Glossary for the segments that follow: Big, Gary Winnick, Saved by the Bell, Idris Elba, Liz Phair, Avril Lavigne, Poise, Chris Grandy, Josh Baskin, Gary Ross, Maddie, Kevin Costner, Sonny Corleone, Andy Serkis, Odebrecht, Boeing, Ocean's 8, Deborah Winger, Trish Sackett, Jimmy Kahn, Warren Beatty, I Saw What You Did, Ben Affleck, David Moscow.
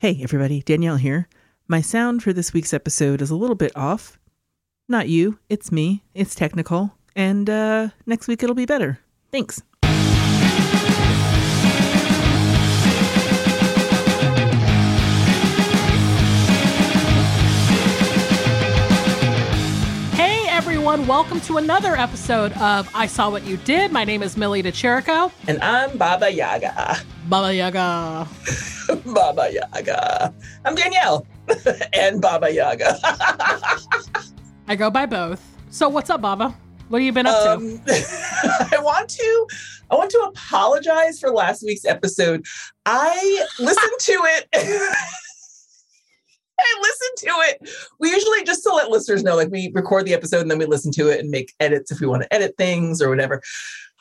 Hey, everybody. Danielle here. My sound for this week's episode is a little bit off. Not you. It's me. It's technical. And next week it'll be better. Thanks. Hey, everyone. Welcome to another episode of I Saw What You Did. My name is Millie DeCherico. And I'm Baba Yaga. Baba Yaga. Baba Yaga. I'm Danielle and Baba Yaga. I go by both. So what's up, Baba? What have you been up to? I want to apologize for last week's episode. I listened to it. We usually, just to let listeners know, like, we record the episode and then we listen to it and make edits if we want to edit things or whatever.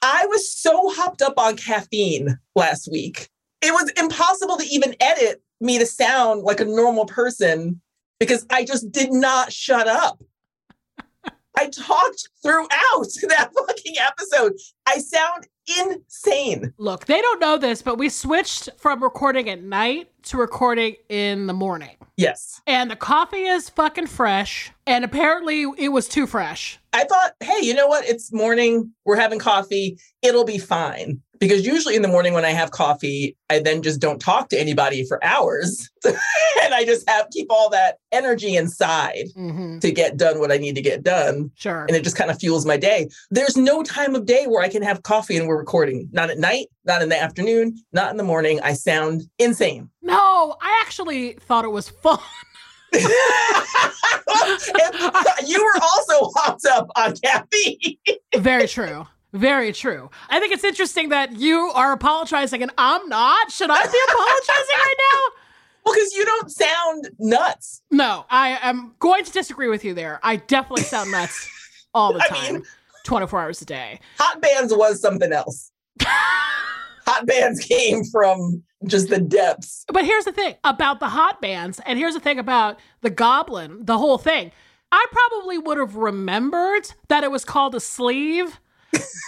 I was so hopped up on caffeine last week. It was impossible to even edit me to sound like a normal person because I just did not shut up. I talked throughout that fucking episode. I sound insane. Look, they don't know this, but we switched from recording at night to recording in the morning. Yes. And the coffee is fucking fresh. And apparently it was too fresh. I thought, hey, you know what? It's morning. We're having coffee. It'll be fine. Because usually in the morning when I have coffee, I then just don't talk to anybody for hours. And I just keep all that energy inside to get done what I need to get done. Sure. And it just kind of fuels my day. There's no time of day where I can have coffee and we're recording. Not at night, not in the afternoon, not in the morning. I sound insane. No, I actually thought it was fun. You were also hopped up on caffeine. Very true. Very true. I think it's interesting that you are apologizing and I'm not. Should I be apologizing right now? Well, because you don't sound nuts. No, I am going to disagree with you there. I definitely sound nuts all the time. I mean, 24 hours a day. Hot Bands was something else. Hot Bands came from just the depths. But here's the thing about the Hot Bands, and here's the thing about the Goblin, the whole thing. I probably would have remembered that it was called a sleeve.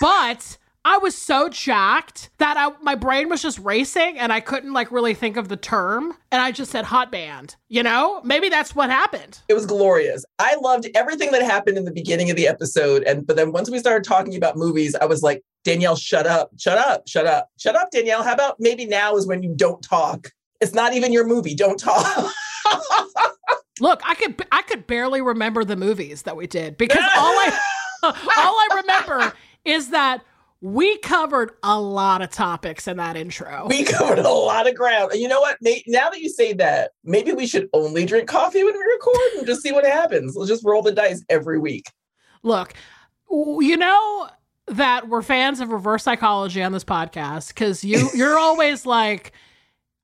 But I was so jacked that my brain was just racing and I couldn't really think of the term. And I just said Hot Band, you know, maybe that's what happened. It was glorious. I loved everything that happened in the beginning of the episode. But then once we started talking about movies, I was like, Danielle, shut up, Danielle. How about maybe now is when you don't talk? It's not even your movie. Don't talk. Look, I could barely remember the movies that we did because all I remember is that we covered a lot of topics in that intro. We covered a lot of ground. You know what? Now that you say that, maybe we should only drink coffee when we record and just see what happens. We'll just roll the dice every week. Look, you know that we're fans of reverse psychology on this podcast because you're always like,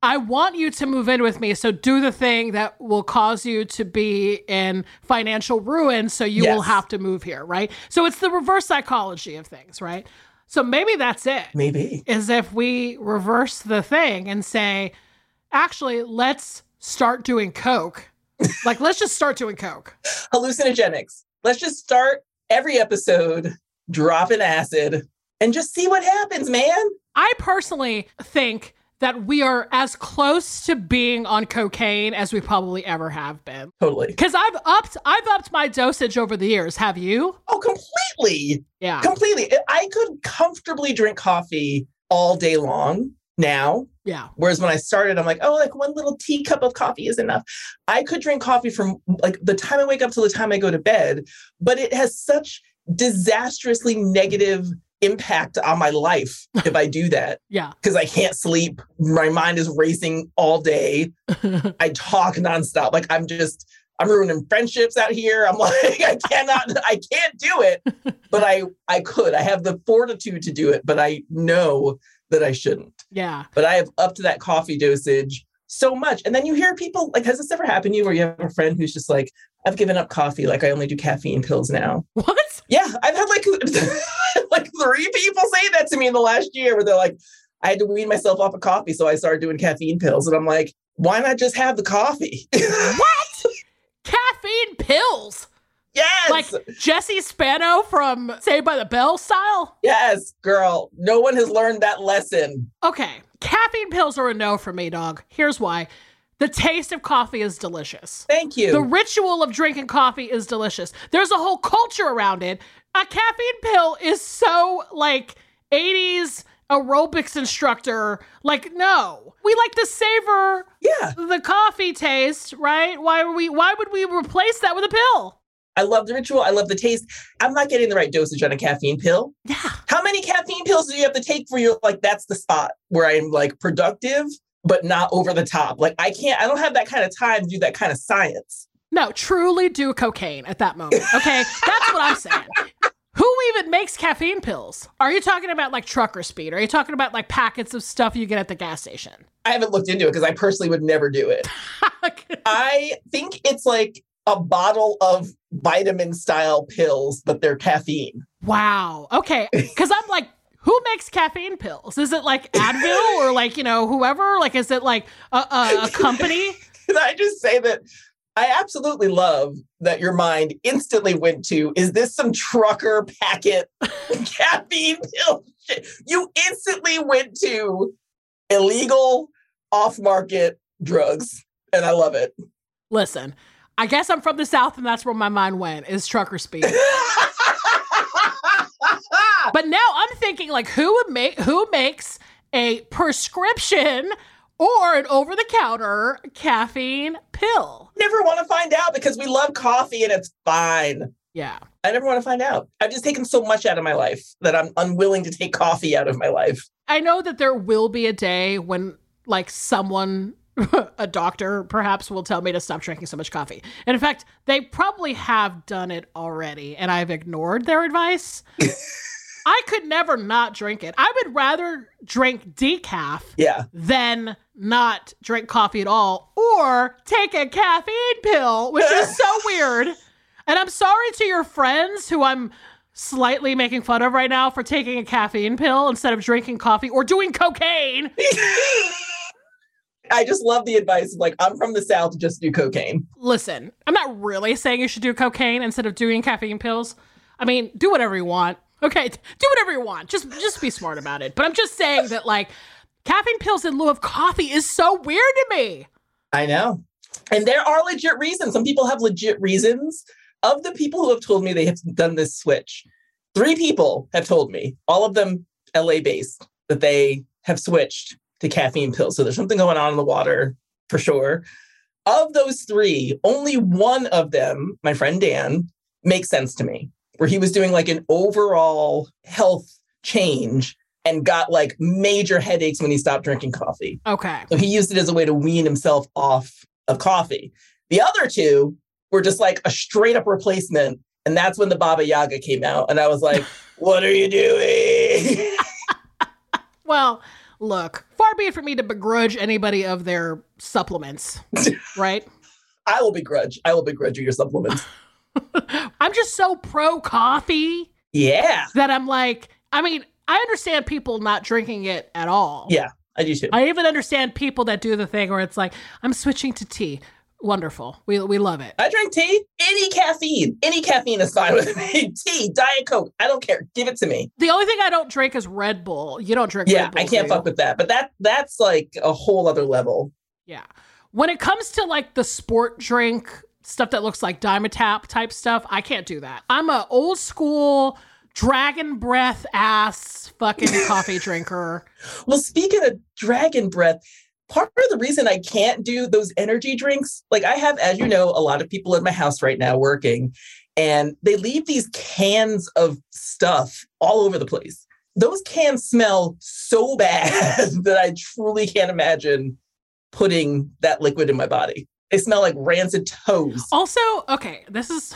I want you to move in with me, so do the thing that will cause you to be in financial ruin, so you will have to move here, right? So it's the reverse psychology of things, right? So maybe that's it. Maybe. Is if we reverse the thing and say, actually, let's start doing coke. Let's just start doing coke. Hallucinogenics. Let's just start every episode dropping acid and just see what happens, man. I personally think that we are as close to being on cocaine as we probably ever have been. Totally. Because I've upped my dosage over the years. Have you? Oh, completely. Yeah. Completely. I could comfortably drink coffee all day long now. Yeah. Whereas when I started, I'm like, oh, one little teacup of coffee is enough. I could drink coffee from the time I wake up till the time I go to bed, but it has such disastrously negative impact on my life if I do that. Yeah. Because I can't sleep. My mind is racing all day. I talk nonstop. I'm ruining friendships out here. I'm like, I can't do it, but I could. I have the fortitude to do it, but I know that I shouldn't. Yeah. But I have upped that coffee dosage so much. And then you hear people, like, has this ever happened to you where you have a friend who's just like, I've given up coffee. Like, I only do caffeine pills now. What? Yeah. I've had like three people say that to me in the last year where they're like, I had to wean myself off of coffee. So I started doing caffeine pills. And I'm like, why not just have the coffee? What? Caffeine pills? Yes. Like Jesse Spano from Saved by the Bell style? Yes, girl. No one has learned that lesson. Okay. Caffeine pills are a no for me, dog. Here's why. The taste of coffee is delicious. Thank you. The ritual of drinking coffee is delicious. There's a whole culture around it. A caffeine pill is so like 80s aerobics instructor. Like, no, we like to savor the coffee taste, right? Why would we replace that with a pill? I love the ritual. I love the taste. I'm not getting the right dosage on a caffeine pill. Yeah. How many caffeine pills do you have to take for you? Like, that's the spot where I'm like productive, but not over the top. Like, I don't have that kind of time to do that kind of science. No, truly do cocaine at that moment. Okay. That's what I'm saying. Who even makes caffeine pills? Are you talking about like trucker speed? Are you talking about like packets of stuff you get at the gas station? I haven't looked into it because I personally would never do it. I think it's like a bottle of vitamin style pills, but they're caffeine. Wow. Okay. Because I'm like, who makes caffeine pills? Is it like Advil or like, you know, whoever? Like, is it like a company? Can I just say that? I absolutely love that your mind instantly went to, is this some trucker packet caffeine pill shit? You instantly went to illegal off-market drugs. And I love it. Listen, I guess I'm from the South and that's where my mind went, is trucker speed. But now I'm thinking like, who makes a prescription or an over-the-counter caffeine pill? Never want to find out because we love coffee and it's fine. Yeah. I never want to find out. I've just taken so much out of my life that I'm unwilling to take coffee out of my life. I know that there will be a day when like someone, a doctor perhaps, will tell me to stop drinking so much coffee. And in fact, they probably have done it already and I've ignored their advice. I could never not drink it. I would rather drink decaf than not drink coffee at all or take a caffeine pill, which is so weird. And I'm sorry to your friends who I'm slightly making fun of right now for taking a caffeine pill instead of drinking coffee or doing cocaine. I just love the advice of like, I'm from the South, just do cocaine. Listen, I'm not really saying you should do cocaine instead of doing caffeine pills. I mean, do whatever you want. Okay, do whatever you want. Just be smart about it. But I'm just saying that like caffeine pills in lieu of coffee is so weird to me. I know. And there are legit reasons. Some people have legit reasons. Of the people who have told me they have done this switch, 3 people have told me, all of them LA based, that they have switched to caffeine pills. So there's something going on in the water for sure. Of those 3, only one of them, my friend Dan, makes sense to me, where he was doing like an overall health change and got like major headaches when he stopped drinking coffee. Okay. So he used it as a way to wean himself off of coffee. The other 2 were just like a straight up replacement. And that's when the Baba Yaga came out. And I was like, what are you doing? Well, look, far be it for me to begrudge anybody of their supplements, right? I will begrudge you your supplements. I'm just so pro coffee. Yeah. That I'm like, I mean, I understand people not drinking it at all. Yeah, I do too. I even understand people that do the thing where it's like, I'm switching to tea. Wonderful. We love it. I drink tea. Any caffeine is fine with me. Tea, Diet Coke, I don't care. Give it to me. The only thing I don't drink is Red Bull. You don't drink Red Bull. Yeah, I can't fuck with that. But that's like a whole other level. Yeah. When it comes to like the sport drink, stuff that looks like Dimetapp type stuff, I can't do that. I'm a old school dragon breath ass fucking coffee drinker. Well, speaking of dragon breath, part of the reason I can't do those energy drinks, like I have, as you know, a lot of people in my house right now working, and they leave these cans of stuff all over the place. Those cans smell so bad that I truly can't imagine putting that liquid in my body. They smell like rancid toes. Also, okay, this is,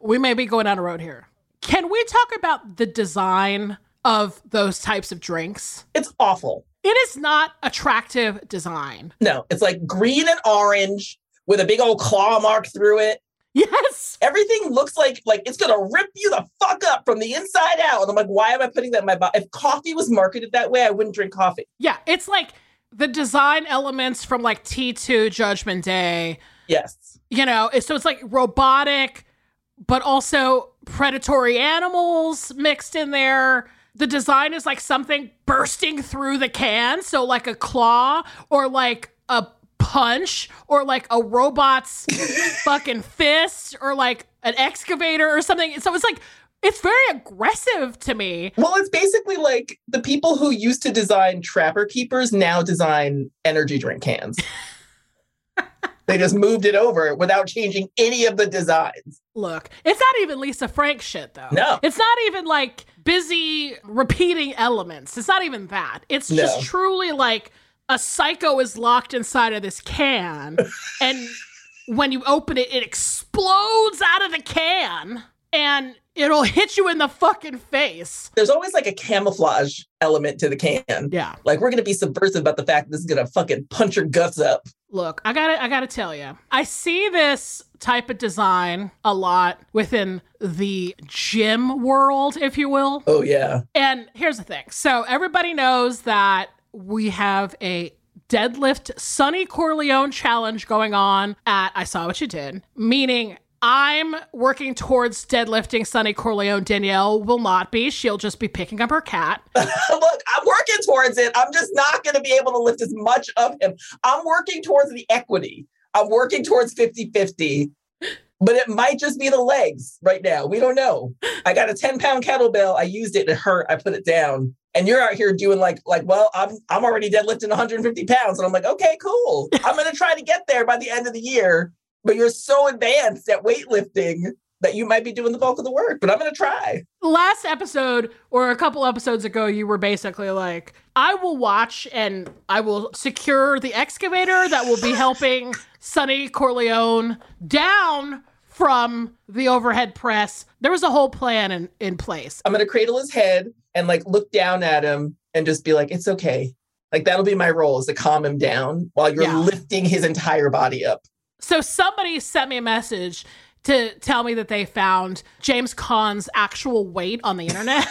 we may be going down a road here. Can we talk about the design of those types of drinks? It's awful. It is not attractive design. No, it's like green and orange with a big old claw mark through it. Yes. Everything looks like it's going to rip you the fuck up from the inside out. And I'm like, why am I putting that in my body? If coffee was marketed that way, I wouldn't drink coffee. Yeah, it's like the design elements from like T2 Judgment Day. Yes. You know, so it's like robotic, but also predatory animals mixed in there. The design is like something bursting through the can. So like a claw or like a punch or like a robot's fucking fist or like an excavator or something. So it's like, it's very aggressive to me. Well, it's basically like the people who used to design Trapper Keepers now design energy drink cans. They just moved it over without changing any of the designs. Look, it's not even Lisa Frank shit, though. No. It's not even like busy repeating elements. It's not even that. It's just truly like a psycho is locked inside of this can. And when you open it, it explodes out of the can. And it'll hit you in the fucking face. There's always like a camouflage element to the can. Yeah. Like we're going to be subversive about the fact that this is going to fucking punch your guts up. Look, I gotta tell you, I see this type of design a lot within the gym world, if you will. Oh, yeah. And here's the thing. So everybody knows that we have a deadlift Sonny Corleone challenge going on at I Saw What You Did, meaning I'm working towards deadlifting Sonny Corleone. Danielle will not be. She'll just be picking up her cat. Look, I'm working towards it. I'm just not going to be able to lift as much of him. I'm working towards the equity. I'm working towards 50-50, but it might just be the legs right now. We don't know. I got a 10-pound kettlebell. I used it. It hurt. I put it down. And you're out here doing well, I'm already deadlifting 150 pounds. And I'm like, okay, cool. I'm going to try to get there by the end of the year. But you're so advanced at weightlifting that you might be doing the bulk of the work, but I'm going to try. Last episode or a couple episodes ago, you were basically like, I will watch and I will secure the excavator that will be helping Sonny Corleone down from the overhead press. There was a whole plan in place. I'm going to cradle his head and look down at him and just be like, it's okay. That'll be my role, is to calm him down while you're lifting his entire body up. So somebody sent me a message to tell me that they found James Caan's actual weight on the internet.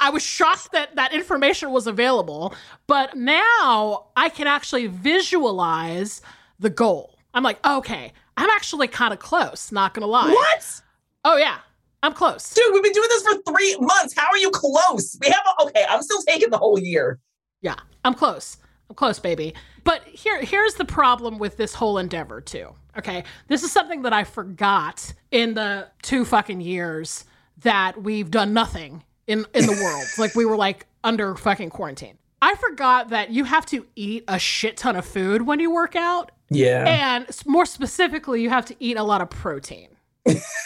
I was shocked that that information was available, but now I can actually visualize the goal. I'm like, okay, I'm actually kind of close, not gonna lie. What? Oh yeah, I'm close. Dude, we've been doing this for 3 months. How are you close? I'm still taking the whole year. Yeah, I'm close. I'm close, baby. But here's the problem with this whole endeavor, too. Okay, this is something that I forgot in the 2 fucking years that we've done nothing in the world. We were under fucking quarantine. I forgot that you have to eat a shit ton of food when you work out. Yeah. And more specifically, you have to eat a lot of protein.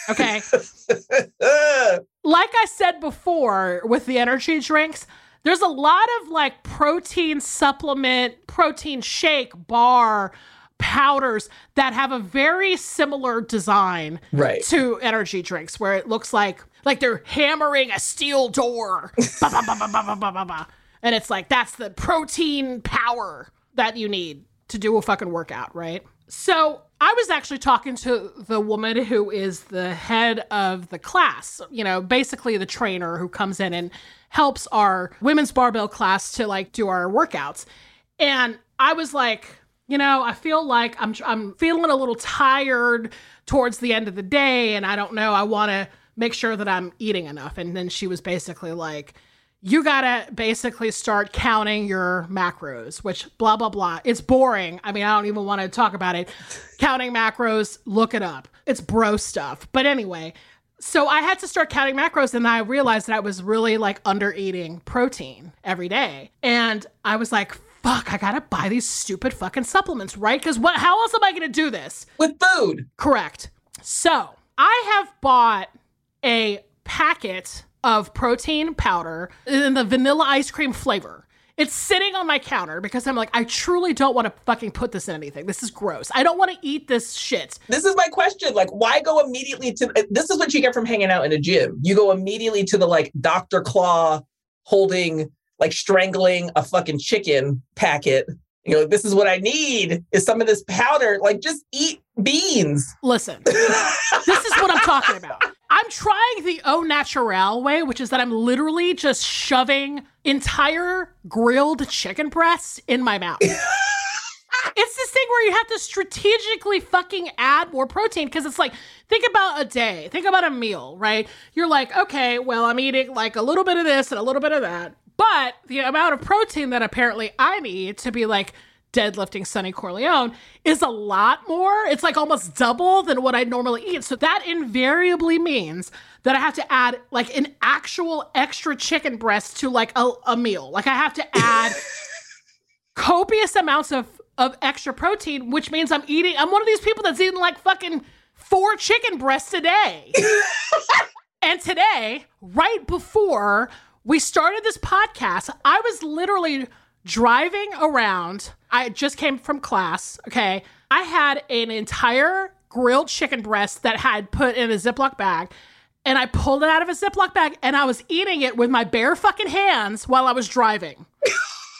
Okay. Like I said before, with the energy drinks, there's a lot of protein supplement, protein shake, bar, powders that have a very similar design to energy drinks, where it looks like they're hammering a steel door. Bah, bah, bah, bah, bah, bah, bah, bah. And it's that's the protein power that you need to do a fucking workout, right? So I was actually talking to the woman who is the head of the class, basically the trainer who comes in and helps our women's barbell class to do our workouts. And I was I feel like I'm feeling a little tired towards the end of the day. And I don't know, I want to make sure that I'm eating enough. And then she was basically like, you got to basically start counting your macros, which blah, blah, blah. It's boring. I mean, I don't even want to talk about it. Counting macros, look it up. It's bro stuff. But anyway, so I had to start counting macros, and I realized that I was really under eating protein every day. And I was like, fuck, I gotta buy these stupid fucking supplements, right? Because how else am I gonna do this? With food. Correct. So I have bought a packet of protein powder in the vanilla ice cream flavor. It's sitting on my counter because I'm like, I truly don't want to fucking put this in anything. This is gross. I don't want to eat this shit. This is my question. Like, why go immediately to... This is what you get from hanging out in a gym. You go immediately to the, like, Dr. Claw holding, like, strangling a fucking chicken packet. You know, this is what I need, is some of this powder. Like, just eat beans. Listen, this is what I'm talking about. I'm trying the au naturel way, which is that I'm literally just shoving entire grilled chicken breasts in my mouth. It's this thing where you have to strategically fucking add more protein, because it's like, think about a day, think about a meal, right? You're like, okay, well, I'm eating like a little bit of this and a little bit of that, but the amount of protein that apparently I need to be like deadlifting Sonny Corleone is a lot more. It's like almost double than what I normally eat. So that invariably means that I have to add like an actual extra chicken breast to like a meal. Like I have to add copious amounts of extra protein, which means I'm one of these people that's eating like fucking 4 chicken breasts a day. And today, right before we started this podcast, I was literally driving around. I just came from class, okay? I had an entire grilled chicken breast that I had put in a Ziploc bag, and I pulled it out of a Ziploc bag, and I was eating it with my bare fucking hands while I was driving.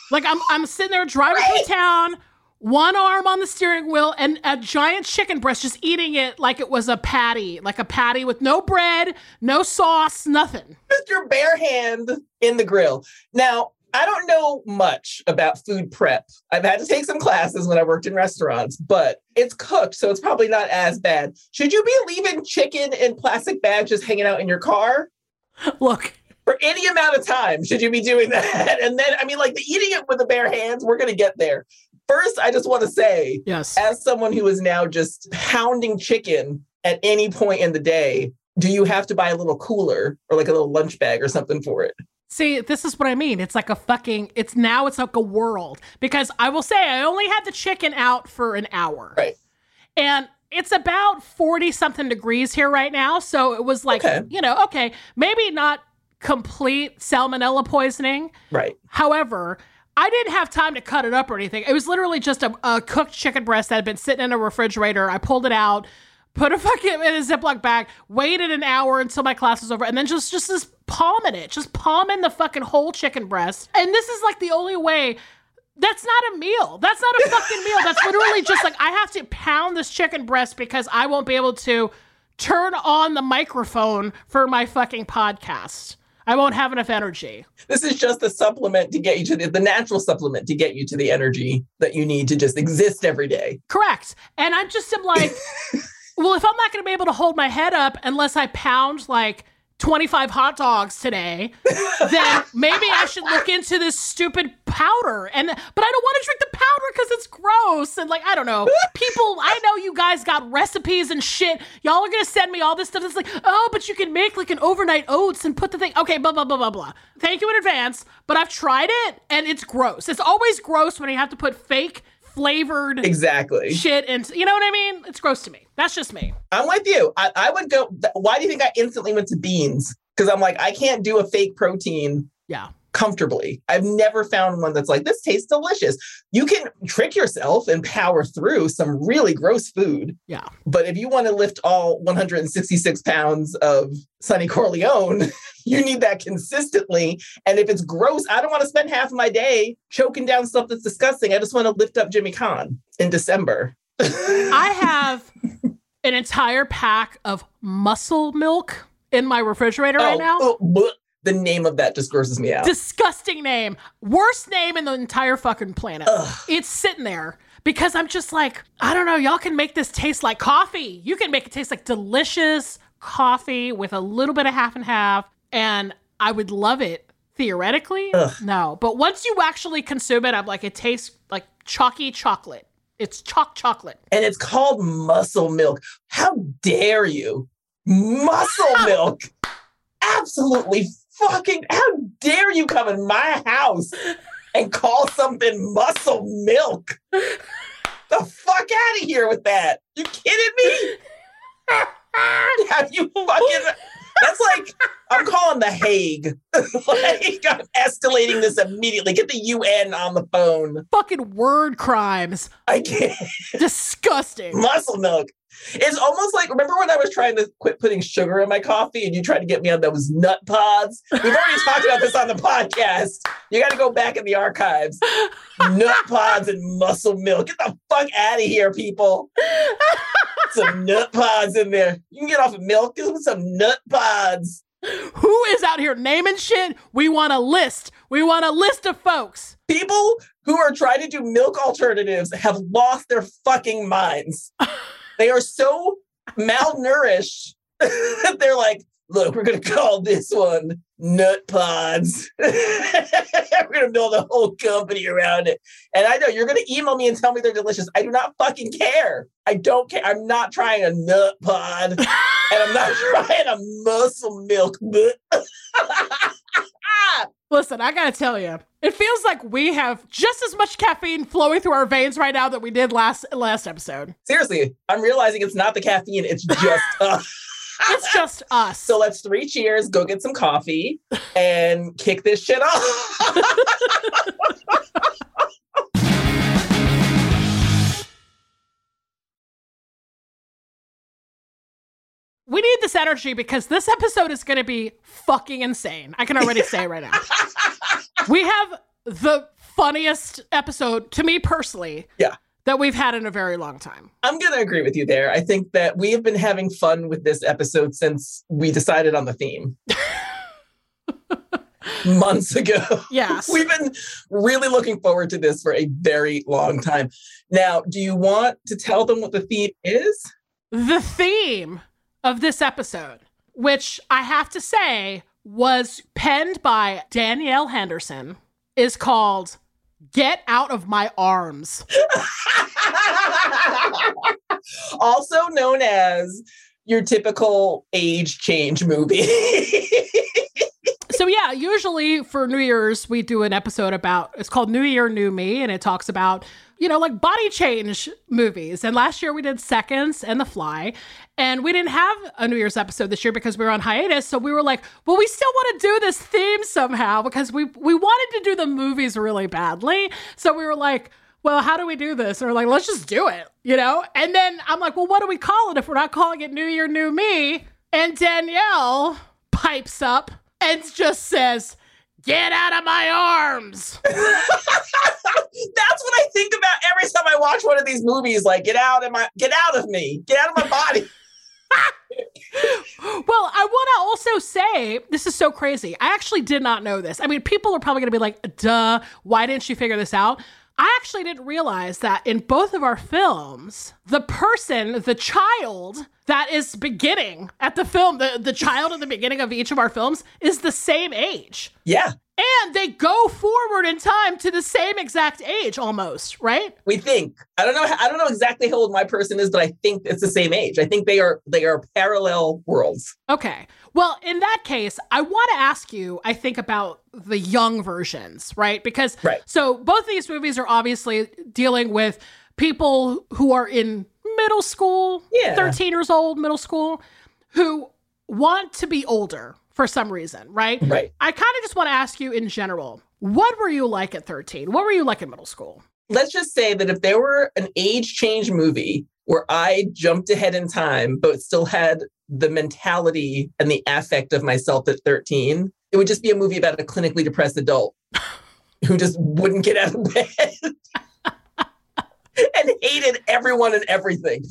Like, I'm sitting there driving through town, one arm on the steering wheel, and a giant chicken breast, just eating it like it was a patty. Like a patty with no bread, no sauce, nothing. Just your bare hand in the grill. Now, I don't know much about food prep. I've had to take some classes when I worked in restaurants, but it's cooked, so it's probably not as bad. Should you be leaving chicken in plastic bags just hanging out in your car? Look. For any amount of time, should you be doing that? And then, I mean, like the eating it with the bare hands, we're going to get there. First, I just want to say, yes, as someone who is now just pounding chicken at any point in the day, do you have to buy a little cooler or like a little lunch bag or something for it? See, this is what I mean. It's like a fucking, it's like a world. Because I will say, I only had the chicken out for an hour. Right. And it's about 40 something degrees here right now. So it was like, okay, maybe not complete salmonella poisoning. Right. However, I didn't have time to cut it up or anything. It was literally just a cooked chicken breast that had been sitting in a refrigerator. I pulled it out, put a fucking in a Ziploc bag, waited an hour until my class was over, and then just palming it. Just palming the fucking whole chicken breast. And this is like the only way. That's not a meal. That's not a fucking meal. That's literally just like, I have to pound this chicken breast because I won't be able to turn on the microphone for my fucking podcast. I won't have enough energy. This is just the supplement to get you to the natural supplement to get you to the energy that you need to just exist every day. Correct. And I just am like, well, if I'm not going to be able to hold my head up unless I pound like 25 hot dogs today, then maybe I should look into this stupid powder. But I don't want to drink the powder because it's gross. And like, I don't know, people, I know you guys got recipes and shit. Y'all are going to send me all this stuff. It's like, oh, but you can make like an overnight oats and put the thing. Okay, blah, blah, blah, blah, blah. Thank you in advance. But I've tried it and it's gross. It's always gross when you have to put fake flavored shit. And you know what I mean? It's gross to me. That's just me. I'm with you. I would go. Why do you think I instantly went to beans? Because I'm like, I can't do a fake protein comfortably. I've never found one that's like, this tastes delicious. You can trick yourself and power through some really gross food. Yeah. But if you want to lift all 166 pounds of Sonny Corleone, you need that consistently. And if it's gross, I don't want to spend half of my day choking down stuff that's disgusting. I just want to lift up Jimmy Kahn in December. I have an entire pack of muscle milk in my refrigerator right now. The name of that just grosses me out. Disgusting name. Worst name in the entire fucking planet. Ugh. It's sitting there because I'm just like, I don't know. Y'all can make this taste like coffee. You can make it taste like delicious coffee with a little bit of half and half. And I would love it theoretically. Ugh. No. But once you actually consume it, I'm like, it tastes like chalky chocolate. It's chocolate. And it's called muscle milk. How dare you? Muscle milk. Absolutely fucking, how dare you come in my house and call something muscle milk? The fuck out of here with that. You kidding me? Have you fucking... That's like, I'm calling The Hague. Like, I'm escalating this immediately. Get the UN on the phone. Fucking word crimes. I can't. Disgusting. Muscle milk. It's almost like, remember when I was trying to quit putting sugar in my coffee and you tried to get me on those nut pods? We've already talked about this on the podcast. You got to go back in the archives. Nut pods and muscle milk. Get the fuck out of here, people. Some nut pods in there. You can get off of milk. Give them some nut pods. Who is out here naming shit? We want a list. We want a list of folks. People who are trying to do milk alternatives have lost their fucking minds. They are so malnourished that they're like, look, we're going to call this one Nut Pods. We're going to build a whole company around it. And I know you're going to email me and tell me they're delicious. I do not fucking care. I don't care. I'm not trying a nut pod. And I'm not trying a muscle milk. Listen, I got to tell you, it feels like we have just as much caffeine flowing through our veins right now that we did last episode. Seriously, I'm realizing it's not the caffeine. It's just us. It's just us. So let's three cheers, go get some coffee, and kick this shit off. We need this energy because this episode is going to be fucking insane. I can already say it right now. We have the funniest episode, to me personally. Yeah. That we've had in a very long time. I'm going to agree with you there. I think that we have been having fun with this episode since we decided on the theme. Months ago. Yes. We've been really looking forward to this for a very long time. Now, do you want to tell them what the theme is? The theme of this episode, which I have to say was penned by Danielle Henderson, is called Get Out of My Arms. Also known as your typical age change movie. So yeah, usually for New Year's, we do an episode about, it's called New Year, New Me. And it talks about, like body change movies. And last year we did Seconds and The Fly. And we didn't have a New Year's episode this year because we were on hiatus. So we were like, well, we still want to do this theme somehow because we wanted to do the movies really badly. So we were like, well, how do we do this? And we're like, let's just do it, And then I'm like, well, what do we call it if we're not calling it New Year, New Me? And Danielle pipes up and just says, get out of my arms. That's what I think about every time I watch one of these movies, like, get out of me, get out of my body. Well, I want to also say, this is so crazy. I actually did not know this. I mean, people are probably going to be like, duh, why didn't you figure this out? I actually didn't realize that in both of our films, the child that is beginning at the film, the child at the beginning of each of our films is the same age. Yeah. And they go forward in time to the same exact age almost, right? We think. I don't know exactly how old my person is, but I think it's the same age. I think they are parallel worlds. Okay. Well, in that case, I want to ask you, I think, about the young versions, right? Because So both of these movies are obviously dealing with people who are in middle school, 13 years old, middle school, who want to be older for some reason, right? Right. I kind of just want to ask you in general, what were you like at 13? What were you like in middle school? Let's just say that if there were an age change movie where I jumped ahead in time, but still had the mentality and the affect of myself at 13, it would just be a movie about a clinically depressed adult who just wouldn't get out of bed and hated everyone and everything.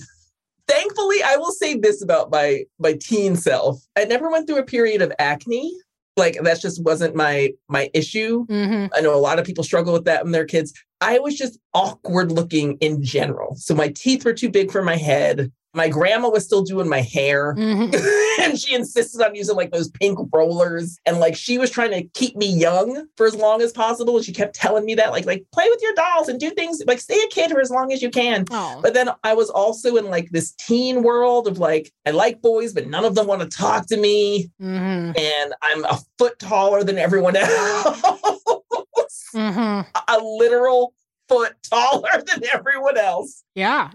Thankfully, I will say this about my teen self. I never went through a period of acne. Like, that just wasn't my issue. Mm-hmm. I know a lot of people struggle with that when they're kids. I was just awkward looking in general. So my teeth were too big for my head. My grandma was still doing my hair. Mm-hmm. And she insisted on using like those pink rollers. And like, she was trying to keep me young for as long as possible. And she kept telling me that, like play with your dolls and do things, like stay a kid for as long as you can. Oh. But then I was also in like this teen world of like, I like boys, but none of them want to talk to me. Mm-hmm. And I'm a foot taller than everyone else. Mm-hmm. A literal foot taller than everyone else. Yeah.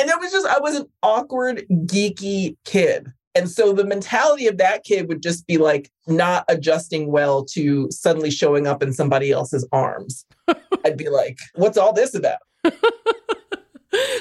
And I was an awkward, geeky kid. And so the mentality of that kid would just be like not adjusting well to suddenly showing up in somebody else's arms. I'd be like, what's all this about?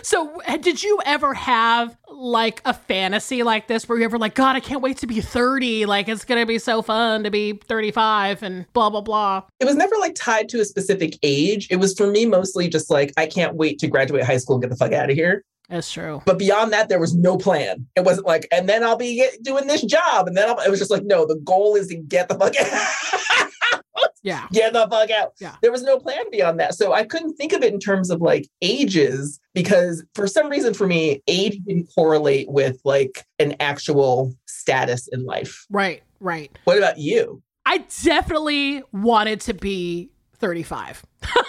So did you ever have like a fantasy like this where you ever like, God, I can't wait to be 30. Like, it's going to be so fun to be 35 and blah, blah, blah. It was never like tied to a specific age. It was for me mostly just like, I can't wait to graduate high school and get the fuck out of here. That's true. But beyond that, there was no plan. It wasn't like, and then I'll be doing this job. And then it was just like, no, the goal is to get the fuck out. Yeah. Get the fuck out. Yeah. There was no plan beyond that. So I couldn't think of it in terms of like ages, because for some reason for me, age didn't correlate with like an actual status in life. Right, right. What about you? I definitely wanted to be 35.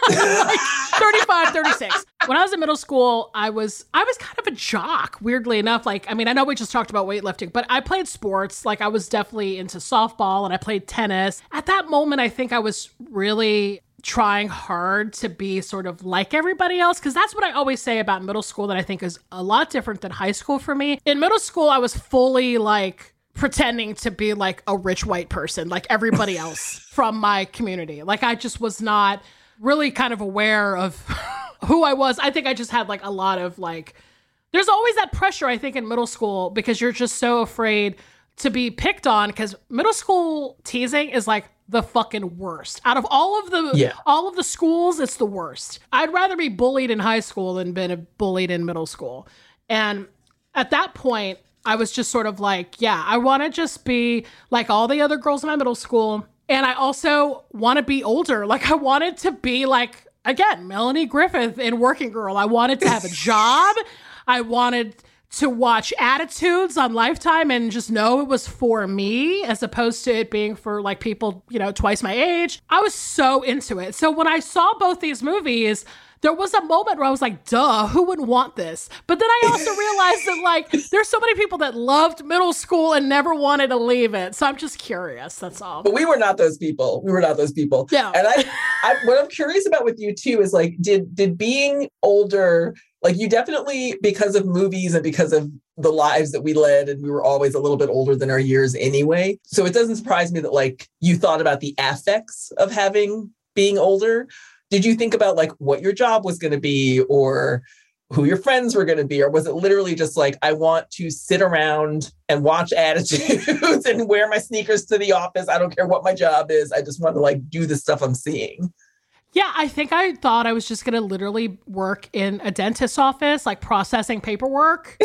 Like 35, 36. When I was in middle school, I was kind of a jock, weirdly enough. Like, I mean, I know we just talked about weightlifting, but I played sports. Like, I was definitely into softball and I played tennis. At that moment, I think I was really trying hard to be sort of like everybody else, because that's what I always say about middle school that I think is a lot different than high school for me. In middle school, I was fully like pretending to be like a rich white person, like everybody else from my community. Like, I just was not really kind of aware of who I was. I think I just had like a lot of like, there's always that pressure, I think, in middle school, because you're just so afraid to be picked on, because middle school teasing is like the fucking worst. Out of all of the schools, it's the worst. I'd rather be bullied in high school than been bullied in middle school. And at that point, I was just sort of like, yeah, I want to just be like all the other girls in my middle school. And I also want to be older. Like, I wanted to be like, again, Melanie Griffith in Working Girl. I wanted to have a job. I wanted to watch Attitudes on Lifetime and just know it was for me, as opposed to it being for like people, you know, twice my age. I was so into it. So when I saw both these movies, there was a moment where I was like, duh, who wouldn't want this? But then I also realized that, like, there's so many people that loved middle school and never wanted to leave it. So I'm just curious. That's all. But we were not those people. We were not those people. Yeah. And I what I'm curious about with you, too, is, like, did being older, like, you definitely, because of movies and because of the lives that we led, and we were always a little bit older than our years anyway. So it doesn't surprise me that, like, you thought about the affects of being older. Did you think about like what your job was going to be or who your friends were going to be? Or was it literally just like, I want to sit around and watch Attitudes and wear my sneakers to the office. I don't care what my job is. I just want to like do the stuff I'm seeing. Yeah, I think I thought I was just going to literally work in a dentist's office, like processing paperwork.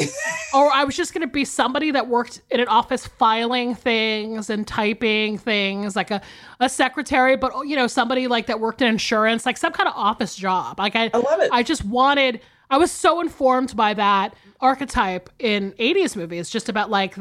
Or I was just going to be somebody that worked in an office filing things and typing things, like a secretary, but, you know, somebody like that worked in insurance, like some kind of office job. Like I love it. I was so informed by that archetype in 80s movies, just about like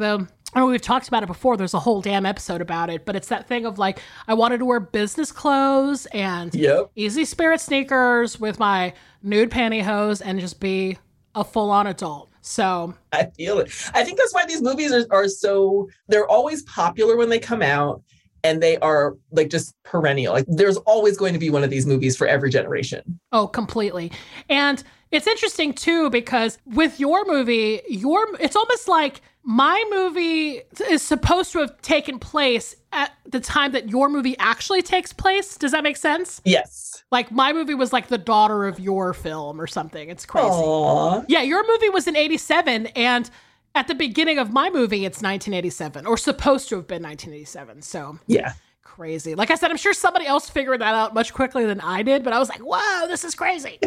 I know we've talked about it before. There's a whole damn episode about it, but it's that thing of like, I wanted to wear business clothes and Easy Spirit sneakers with my nude pantyhose and just be a full-on adult. So I feel it. I think that's why these movies are so, they're always popular when they come out, and they are like just perennial. Like there's always going to be one of these movies for every generation. Oh, completely. And it's interesting too, because with your movie, it's almost like, my movie is supposed to have taken place at the time that your movie actually takes place. Does that make sense? Yes. Like my movie was like the daughter of your film or something. It's crazy. Aww. Yeah, your movie was in 87. And at the beginning of my movie, it's 1987 or supposed to have been 1987. So yeah. Crazy. Like I said, I'm sure somebody else figured that out much quicker than I did, but I was like, whoa, this is crazy.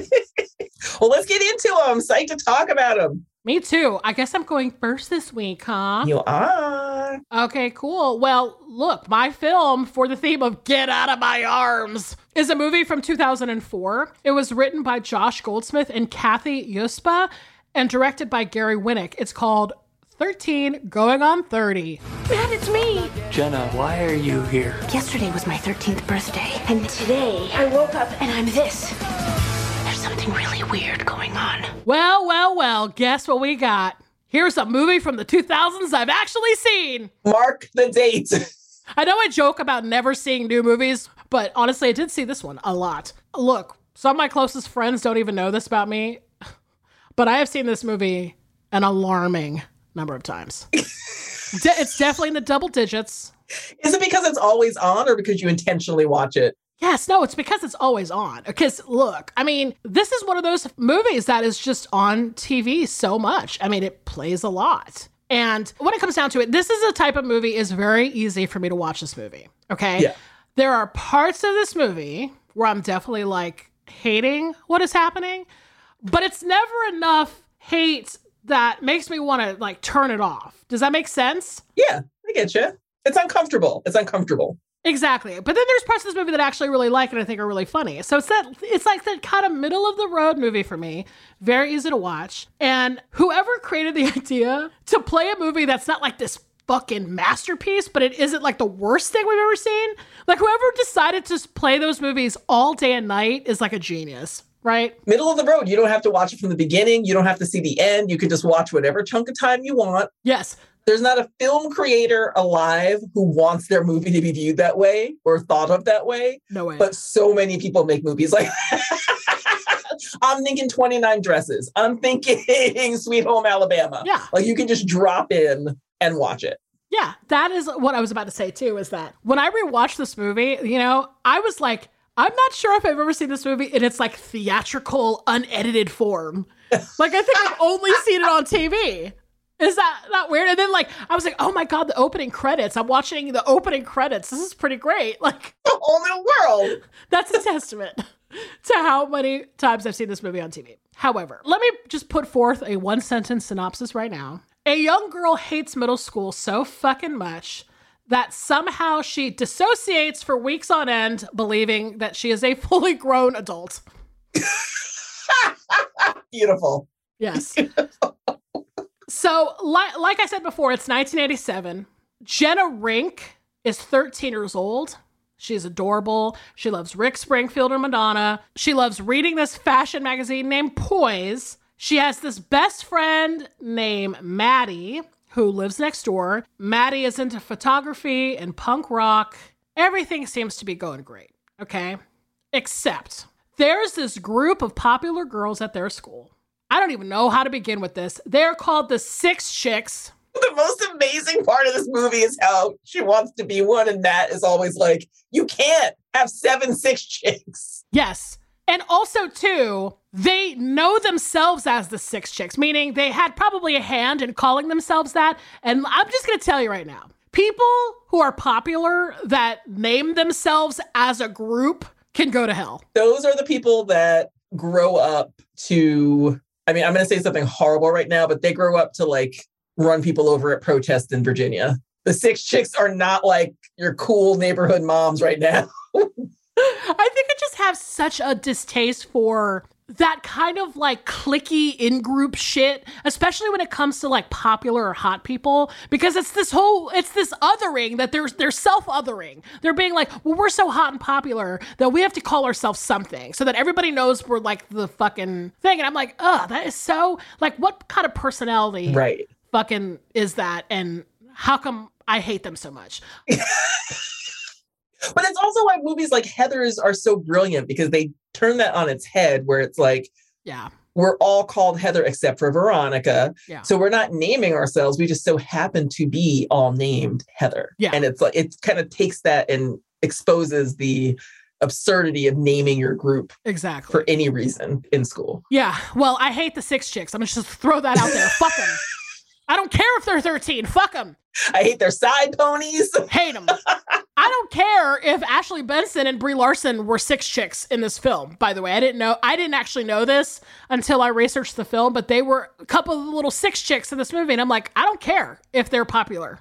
Well, let's get into them. I'm psyched to talk about them. Me too. I guess I'm going first this week, huh? You are. Okay, cool. Well, look, my film for the theme of Get Out of My Arms is a movie from 2004. It was written by Josh Goldsmith and Kathy Yospa and directed by Gary Winnick. It's called 13 Going on 30. Matt, it's me. Jenna, why are you here? Yesterday was my 13th birthday, and today I woke up and I'm this. Something really weird going on. Well, guess what we got? Here's a movie from the 2000s I've actually seen. Mark the date. I know I joke about never seeing new movies, but honestly, I did see this one a lot. Look, some of my closest friends don't even know this about me, but I have seen this movie an alarming number of times. It's definitely in the double digits. Is it because it's always on or because you intentionally watch it? Yes, no, it's because it's always on. Because, look, I mean, this is one of those movies that is just on TV so much. I mean, it plays a lot. And when it comes down to it, this is a type of movie is very easy for me to watch this movie, okay? Yeah. There are parts of this movie where I'm definitely, like, hating what is happening, but it's never enough hate that makes me want to, like, turn it off. Does that make sense? Yeah, I get you. It's uncomfortable. It's uncomfortable. Exactly. But then there's parts of this movie that I actually really like and I think are really funny. So it's like that kind of middle of the road movie for me. Very easy to watch. And whoever created the idea to play a movie that's not like this fucking masterpiece, but it isn't like the worst thing we've ever seen. Like whoever decided to play those movies all day and night is like a genius, right? Middle of the road. You don't have to watch it from the beginning. You don't have to see the end. You can just watch whatever chunk of time you want. Yes. There's not a film creator alive who wants their movie to be viewed that way or thought of that way. No way. But so many people make movies like that. I'm thinking 29 Dresses. I'm thinking Sweet Home Alabama. Yeah. Like you can just drop in and watch it. Yeah. That is what I was about to say too, is that when I rewatched this movie, you know, I was like, I'm not sure if I've ever seen this movie in its like theatrical, unedited form. Like I think I've only seen it on TV. Is that not weird? And then, like, I was like, oh, my God, the opening credits. I'm watching the opening credits. This is pretty great. Like, the whole new world. That's a testament to how many times I've seen this movie on TV. However, let me just put forth a one-sentence synopsis right now. A young girl hates middle school so fucking much that somehow she dissociates for weeks on end, believing that she is a fully grown adult. Beautiful. Yes. Beautiful. So, like I said before, it's 1987. Jenna Rink is 13 years old. She's adorable. She loves Rick Springfield and Madonna. She loves reading this fashion magazine named Poise. She has this best friend named Maddie, who lives next door. Maddie is into photography and punk rock. Everything seems to be going great, okay? Except there's this group of popular girls at their school. I don't even know how to begin with this. They're called the Six Chicks. The most amazing part of this movie is how she wants to be one, and Matt is always like, you can't have 7 6 chicks. Yes. And also, too, they know themselves as the Six Chicks, meaning they had probably a hand in calling themselves that. And I'm just going to tell you right now, people who are popular that name themselves as a group can go to hell. Those are the people that grow up to... I mean, I'm going to say something horrible right now, but they grow up to like run people over at protests in Virginia. The Six Chicks are not like your cool neighborhood moms right now. I think I just have such a distaste for that kind of like cliquey in-group shit, especially when it comes to like popular or hot people, because it's this othering that they're self-othering. They're being like, well, we're so hot and popular that we have to call ourselves something so that everybody knows we're like the fucking thing. And I'm like, ugh, that is so like, what kind of personality right fucking is that? And how come I hate them so much? But it's also why movies like Heathers are so brilliant, because they turn that on its head where it's like, yeah, we're all called Heather except for Veronica. Yeah. So we're not naming ourselves. We just so happen to be all named Heather. Yeah. And it's like, it kind of takes that and exposes the absurdity of naming your group exactly for any reason in school. Yeah. Well, I hate the Six Chicks. I'm just throw that out there. Fuck them. I don't care if they're 13. Fuck them. I hate their side ponies. Hate them. I don't care if Ashley Benson and Brie Larson were six chicks in this film, by the way. I didn't actually know this until I researched the film, but they were a couple of little six chicks in this movie. And I'm like, I don't care if they're popular.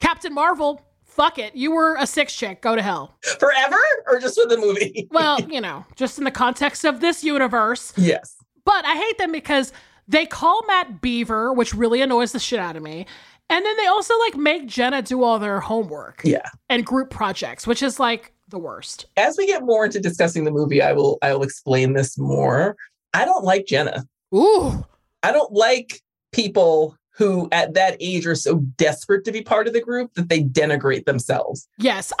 Captain Marvel, fuck it. You were a six chick. Go to hell. Forever or just for the movie? Well, you know, just in the context of this universe. Yes. But I hate them because they call Matt Beaver, which really annoys the shit out of me. And then they also like make Jenna do all their homework and group projects, which is like the worst. As we get more into discussing the movie, I will explain this more. I don't like Jenna. Ooh. I don't like people who at that age are so desperate to be part of the group that they denigrate themselves. Yes.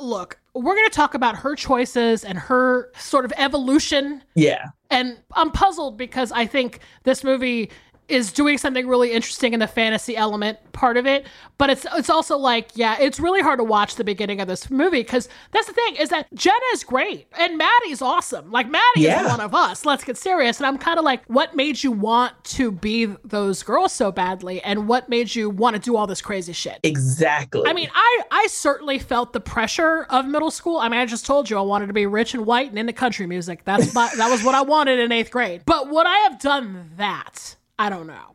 Look, we're going to talk about her choices and her sort of evolution. Yeah. And I'm puzzled because I think this movie is doing something really interesting in the fantasy element part of it. But it's also like, yeah, it's really hard to watch the beginning of this movie, because that's the thing, is that Jenna's great and Maddie's awesome. Like, Maddie is one of us. Let's get serious. And I'm kind of like, what made you want to be those girls so badly? And what made you want to do all this crazy shit? Exactly. I mean, I certainly felt the pressure of middle school. I mean, I just told you I wanted to be rich and white and into country music. That was what I wanted in 8th grade. But would I have done that? I don't know.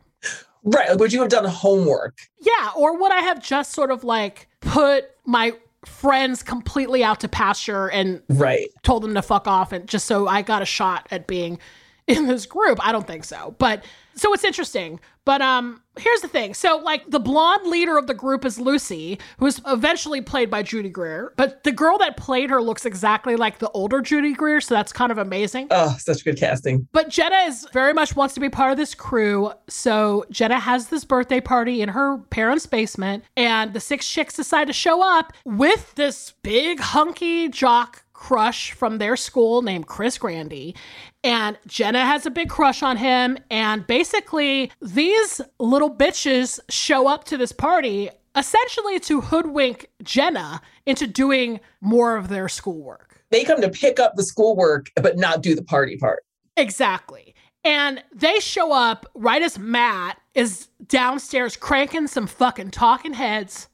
Right. Would you have done homework? Yeah. Or would I have just sort of like put my friends completely out to pasture and told them to fuck off, and just so I got a shot at being in this group? I don't think so. But so it's interesting. But here's the thing. So like the blonde leader of the group is Lucy, who is eventually played by Judy Greer. But the girl that played her looks exactly like the older Judy Greer. So that's kind of amazing. Oh, such good casting. But Jenna is very much wants to be part of this crew. So Jenna has this birthday party in her parents' basement, and the 6 chicks decide to show up with this big hunky jock crush from their school named Chris Grandy. And Jenna has a big crush on him. And basically, these little bitches show up to this party essentially to hoodwink Jenna into doing more of their schoolwork. They come to pick up the schoolwork, but not do the party part. Exactly. And they show up right as Matt is downstairs cranking some fucking Talking Heads.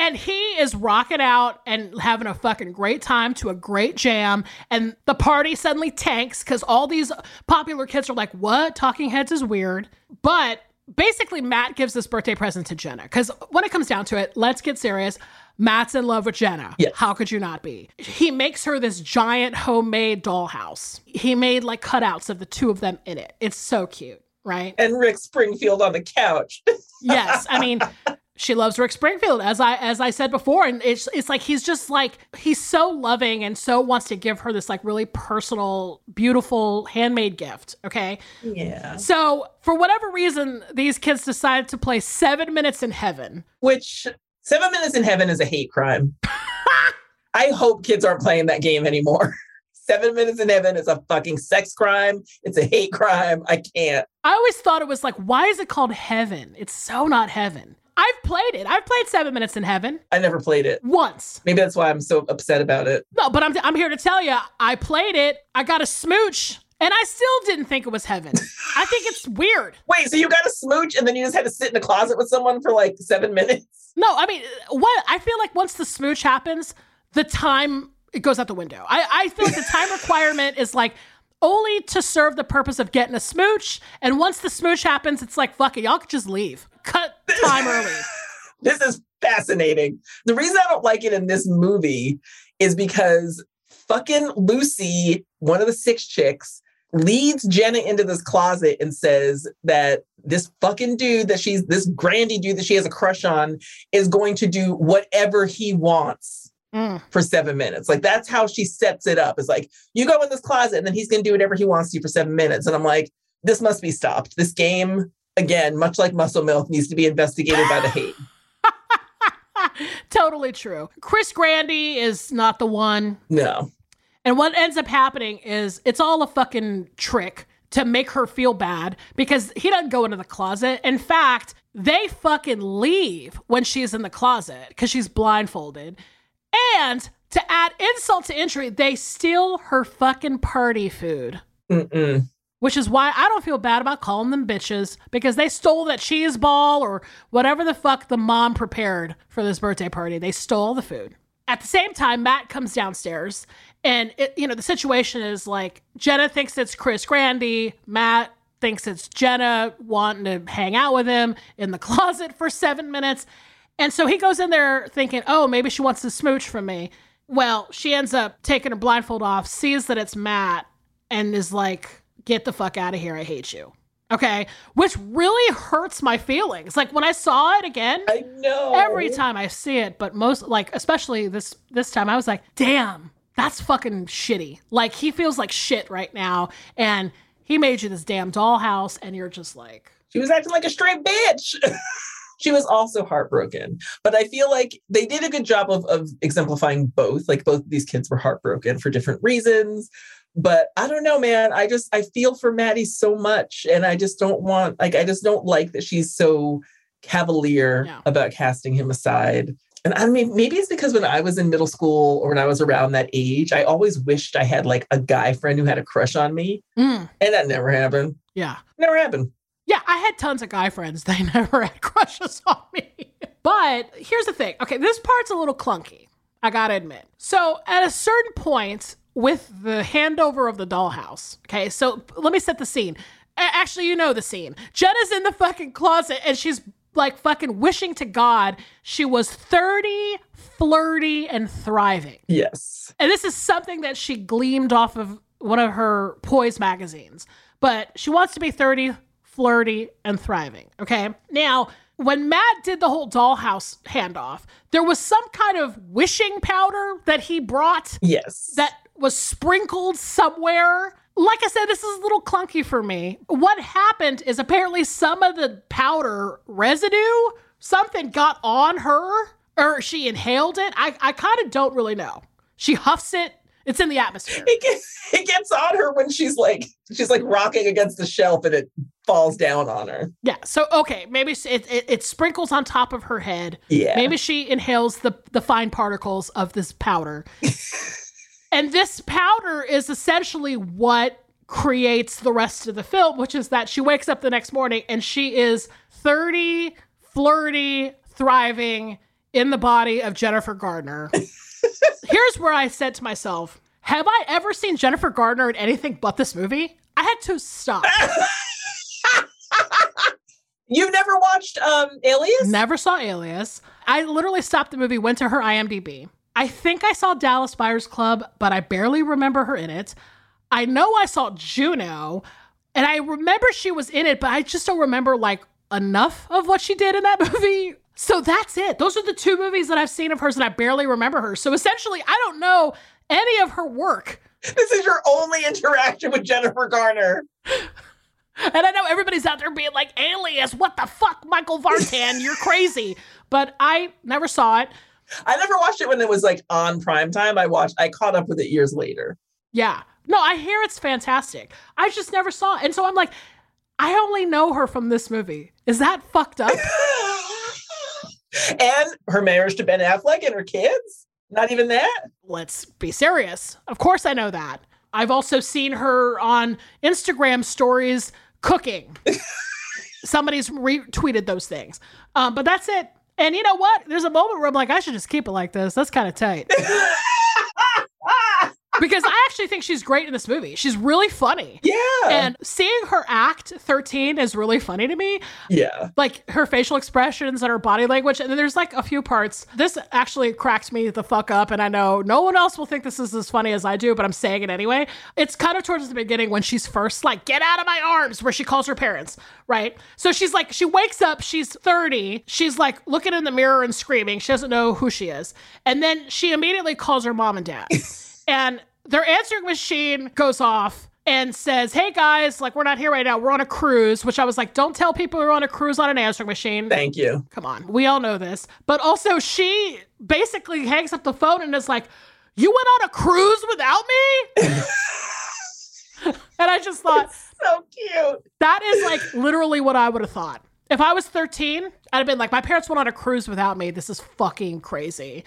And he is rocking out and having a fucking great time to a great jam. And the party suddenly tanks because all these popular kids are like, what? Talking Heads is weird. But basically, Matt gives this birthday present to Jenna, because when it comes down to it, let's get serious. Matt's in love with Jenna. Yes. How could you not be? He makes her this giant homemade dollhouse. He made like cutouts of the two of them in it. It's so cute, right? And Rick Springfield on the couch. Yes. I mean... She loves Rick Springfield, as I said before. And it's like, he's just like, he's so loving and so wants to give her this like really personal, beautiful handmade gift. Okay. Yeah. So for whatever reason, these kids decided to play 7 Minutes in Heaven. Which 7 Minutes in Heaven is a hate crime. I hope kids aren't playing that game anymore. 7 Minutes in Heaven is a fucking sex crime. It's a hate crime. I can't. I always thought it was like, why is it called heaven? It's so not heaven. I've played it. I've played 7 Minutes in Heaven. I never played it. Once. Maybe that's why I'm so upset about it. No, but I'm here to tell you, I played it. I got a smooch, and I still didn't think it was heaven. I think it's weird. Wait, so you got a smooch, and then you just had to sit in a closet with someone for like 7 minutes? No, I mean, what? I feel like once the smooch happens, the time, it goes out the window. I feel like the time requirement is like, only to serve the purpose of getting a smooch. And once the smooch happens, it's like, fuck it, y'all could just leave. Cut time early. This is fascinating. The reason I don't like it in this movie is because fucking Lucy, one of the 6 chicks, leads Jenna into this closet and says that this fucking dude that she's, this Grandy dude that she has a crush on, is going to do whatever he wants. For 7 minutes. Like, that's how she sets it up. It's like, you go in this closet and then he's going to do whatever he wants to you for 7 minutes. And I'm like, this must be stopped. This game, again, much like Muscle Milk, needs to be investigated by the hate. Totally true. Chris Grandy is not the one. No. And what ends up happening is it's all a fucking trick to make her feel bad, because he doesn't go into the closet. In fact, they fucking leave when she's in the closet because she's blindfolded. And to add insult to injury, they steal her fucking party food. Mm-mm. Which is why I don't feel bad about calling them bitches, because they stole that cheese ball or whatever the fuck the mom prepared for this birthday party. They stole the food. At the same time, Matt comes downstairs, and the situation is like, Jenna thinks it's Chris Grandy. Matt thinks it's Jenna wanting to hang out with him in the closet for 7 minutes. And so he goes in there thinking, oh, maybe she wants to smooch from me. Well, she ends up taking her blindfold off, sees that it's Matt, and is like, get the fuck out of here. I hate you. Okay. Which really hurts my feelings. Like, when I saw it again, I know every time I see it, but most, like, especially this time, I was like, damn, that's fucking shitty. Like, he feels like shit right now. And he made you this damn dollhouse. And you're just like, she was acting like a straight bitch. She was also heartbroken, but I feel like they did a good job of exemplifying both. Like, both of these kids were heartbroken for different reasons. But I don't know, man, I feel for Maddie so much. And I just don't want, like, I just don't like that she's so cavalier about casting him aside. And I mean, maybe it's because when I was in middle school or when I was around that age, I always wished I had like a guy friend who had a crush on me. Mm. And that never happened. Yeah. Never happened. Yeah. I had tons of guy friends. They never had crushes on me. But here's the thing. Okay. This part's a little clunky. I gotta admit. So at a certain point, with the handover of the dollhouse. Okay, so let me set the scene. Actually, you know the scene. Jenna's in the fucking closet and she's like fucking wishing to God she was 30, flirty, and thriving. Yes. And this is something that she gleamed off of one of her Poise magazines. But she wants to be 30, flirty, and thriving. Okay, now... when Matt did the whole dollhouse handoff, there was some kind of wishing powder that he brought. Yes. That was sprinkled somewhere. Like I said, this is a little clunky for me. What happened is apparently some of the powder residue, something got on her or she inhaled it. I kind of don't really know. She huffs it. It's in the atmosphere. It gets on her when she's like rocking against the shelf and it falls down on her. Yeah. So, okay. Maybe it sprinkles on top of her head. Yeah. Maybe she inhales the fine particles of this powder. And this powder is essentially what creates the rest of the film, which is that she wakes up the next morning and she is 30, flirty, thriving in the body of Jennifer Garner. Here's where I said to myself, have I ever seen Jennifer Garner in anything but this movie? I had to stop. You've never watched Alias? Never saw Alias. I literally stopped the movie, went to her IMDb. I think I saw Dallas Buyers Club, but I barely remember her in it. I know I saw Juno, and I remember she was in it, but I just don't remember like enough of what she did in that movie. So that's it. Those are the two movies that I've seen of hers and I barely remember her. So essentially, I don't know any of her work. This is your only interaction with Jennifer Garner. And I know everybody's out there being like, Alias, what the fuck, Michael Vartan, you're crazy. But I never saw it. I never watched it when it was like on primetime. I caught up with it years later. Yeah. No, I hear it's fantastic. I just never saw it. And so I'm like, I only know her from this movie. Is that fucked up? And her marriage to Ben Affleck and her kids? Not even that? Let's be serious. Of course I know that. I've also seen her on Instagram stories cooking. Somebody's retweeted those things. But that's it. And you know what? There's a moment where I'm like, I should just keep it like this. That's kind of tight. Because I actually think she's great in this movie. She's really funny. Yeah. And seeing her act 13 is really funny to me. Yeah. Like her facial expressions and her body language. And then there's like a few parts. This actually cracked me the fuck up. And I know no one else will think this is as funny as I do, but I'm saying it anyway. It's kind of towards the beginning when she's first like, get out of my arms, where she calls her parents. Right. So she's like, she wakes up, she's 30. She's like looking in the mirror and screaming. She doesn't know who she is. And then she immediately calls her mom and dad. And their answering machine goes off and says, hey guys, like we're not here right now. We're on a cruise, which I was like, don't tell people we're on a cruise on an answering machine. Thank you. Come on. We all know this. But also she basically hangs up the phone and is like, you went on a cruise without me? And I just thought, it's so cute. That is like literally what I would have thought. If I was 13, I'd have been like, my parents went on a cruise without me. This is fucking crazy.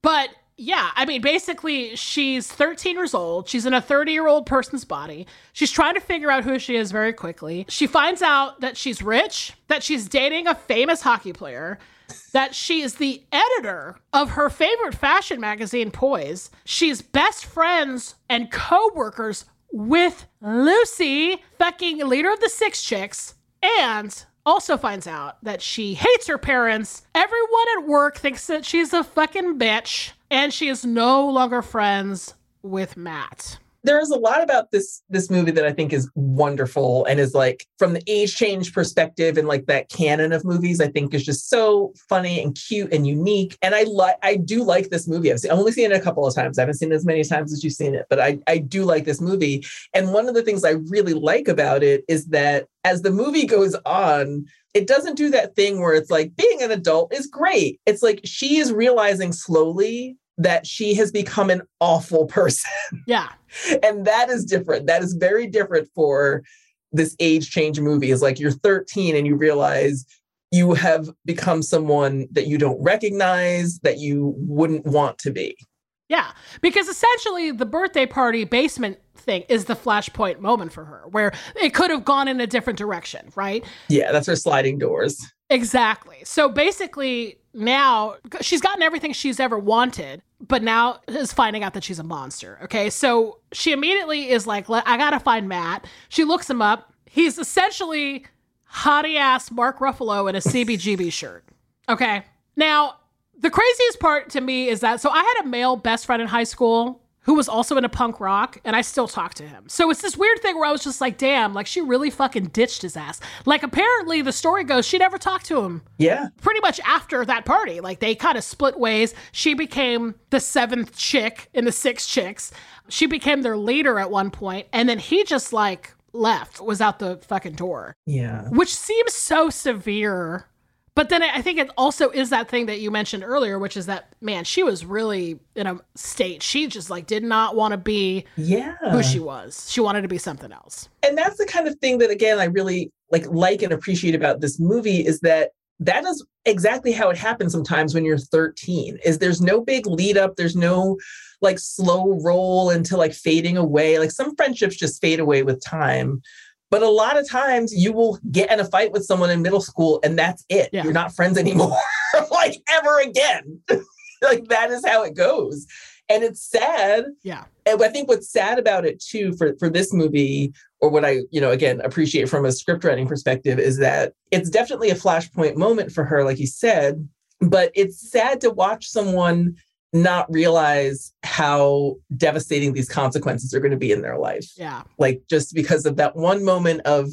But yeah, I mean, basically, she's 13 years old. She's in a 30-year-old person's body. She's trying to figure out who she is very quickly. She finds out that she's rich, that she's dating a famous hockey player, that she is the editor of her favorite fashion magazine, Poise. She's best friends and co-workers with Lucy, fucking leader of the Six Chicks, and also finds out that she hates her parents. Everyone at work thinks that she's a fucking bitch. And she is no longer friends with Matt. There is a lot about this movie that I think is wonderful and is like from the age change perspective and like that canon of movies, I think is just so funny and cute and unique. And I do like this movie. I've only seen it a couple of times. I haven't seen it as many times as you've seen it, but I do like this movie. And one of the things I really like about it is that as the movie goes on, it doesn't do that thing where it's like being an adult is great. It's like she is realizing slowly that she has become an awful person. Yeah. And that is different. That is very different for this age change movie. It's like you're 13 and you realize you have become someone that you don't recognize, that you wouldn't want to be. Yeah, because essentially the birthday party basement thing is the flashpoint moment for her, where it could have gone in a different direction, right? Yeah, that's her sliding doors. Exactly. So basically now she's gotten everything she's ever wanted, but now is finding out that she's a monster. Okay, so she immediately is like, I gotta find Matt. She looks him up. He's essentially hottie ass Mark Ruffalo in a CBGB shirt. Okay, now the craziest part to me is that, so I had a male best friend in high school who was also into punk rock, and I still talk to him. So it's this weird thing where I was just like, damn, like she really fucking ditched his ass. Like apparently the story goes, she never talked to him. Yeah. Pretty much after that party, like they kind of split ways. She became the seventh chick in the six chicks. She became their leader at one point. And then he just like left, was out the fucking door. Yeah. Which seems so severe. But then I think it also is that thing that you mentioned earlier, which is that, man, she was really in a state. She just like did not want to be who she was. She wanted to be something else. And that's the kind of thing that, again, I really like and appreciate about this movie is that is exactly how it happens sometimes when you're 13, is there's no big lead up. There's no like slow roll into like fading away. Like some friendships just fade away with time. But a lot of times you will get in a fight with someone in middle school and that's it. Yeah. You're not friends anymore, like ever again. Like that is how it goes. And it's sad. Yeah. And I think what's sad about it too, for this movie, or what I, again, appreciate from a scriptwriting perspective, is that it's definitely a flashpoint moment for her, like you said, but it's sad to watch someone not realize how devastating these consequences are going to be in their life. Yeah. Like just because of that one moment of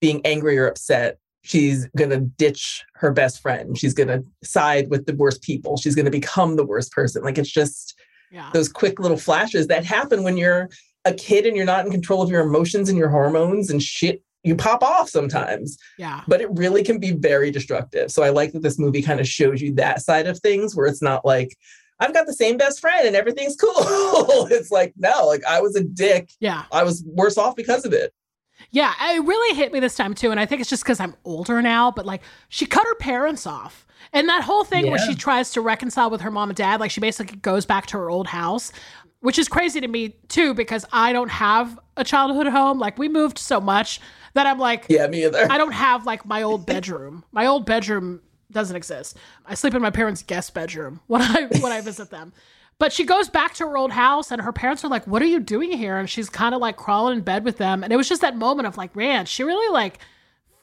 being angry or upset, she's going to ditch her best friend. She's going to side with the worst people. She's going to become the worst person. Like it's just those quick little flashes that happen when you're a kid and you're not in control of your emotions and your hormones and shit. You pop off sometimes, but it really can be very destructive. So I like that this movie kind of shows you that side of things where it's not like, I've got the same best friend and everything's cool. It's like, no, like I was a dick. Yeah. I was worse off because of it. Yeah. It really hit me this time too. And I think it's just because I'm older now, but like she cut her parents off. And that whole thing where she tries to reconcile with her mom and dad, like she basically goes back to her old house, which is crazy to me too, because I don't have a childhood home. Like we moved so much that I'm like, yeah, me either. I don't have like my old bedroom. My old bedroom doesn't exist. I sleep in my parents' guest bedroom when I visit them. But she goes back to her old house and her parents are like, what are you doing here? And she's kind of like crawling in bed with them. And it was just that moment of like, man, she really like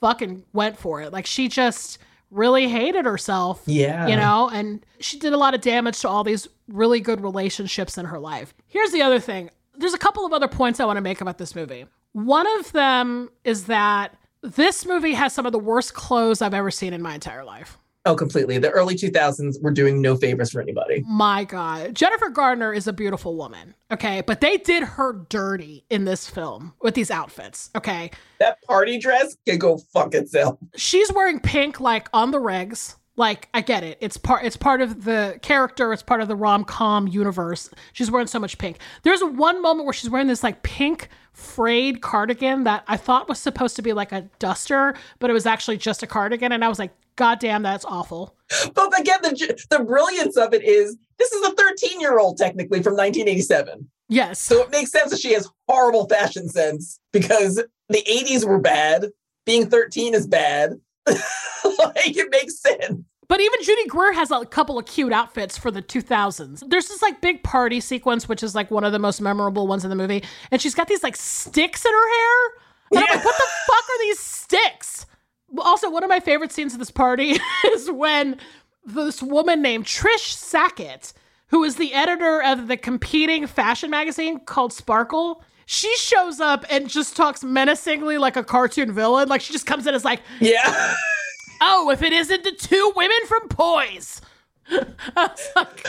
fucking went for it. Like she just really hated herself, and she did a lot of damage to all these really good relationships in her life. Here's the other thing. There's a couple of other points I want to make about this movie. One of them is that this movie has some of the worst clothes I've ever seen in my entire life. Oh, completely. The early 2000s were doing no favors for anybody. My God. Jennifer Garner is a beautiful woman, okay? But they did her dirty in this film with these outfits, okay? That party dress can go fuck itself. She's wearing pink, like, on the regs. Like, I get it. It's part of the character. It's part of the rom-com universe. She's wearing so much pink. There's one moment where she's wearing this, like, pink frayed cardigan that I thought was supposed to be like a duster, but it was actually just a cardigan. And I was like, God damn, that's awful. But again, the brilliance of it is this is a 13-year-old technically from 1987. Yes. So it makes sense that she has horrible fashion sense because the 80s were bad. Being 13 is bad. Like it makes sense. But even Judy Greer has a couple of cute outfits for the 2000s. There's this like big party sequence, which is like one of the most memorable ones in the movie. And she's got these like sticks in her hair. And I'm like, what the fuck are these sticks? Also, one of my favorite scenes of this party is when this woman named Trish Sackett, who is the editor of the competing fashion magazine called Sparkle, she shows up and just talks menacingly like a cartoon villain. Like she just comes in as like, yeah. Oh, if it isn't the two women from Poise. Like,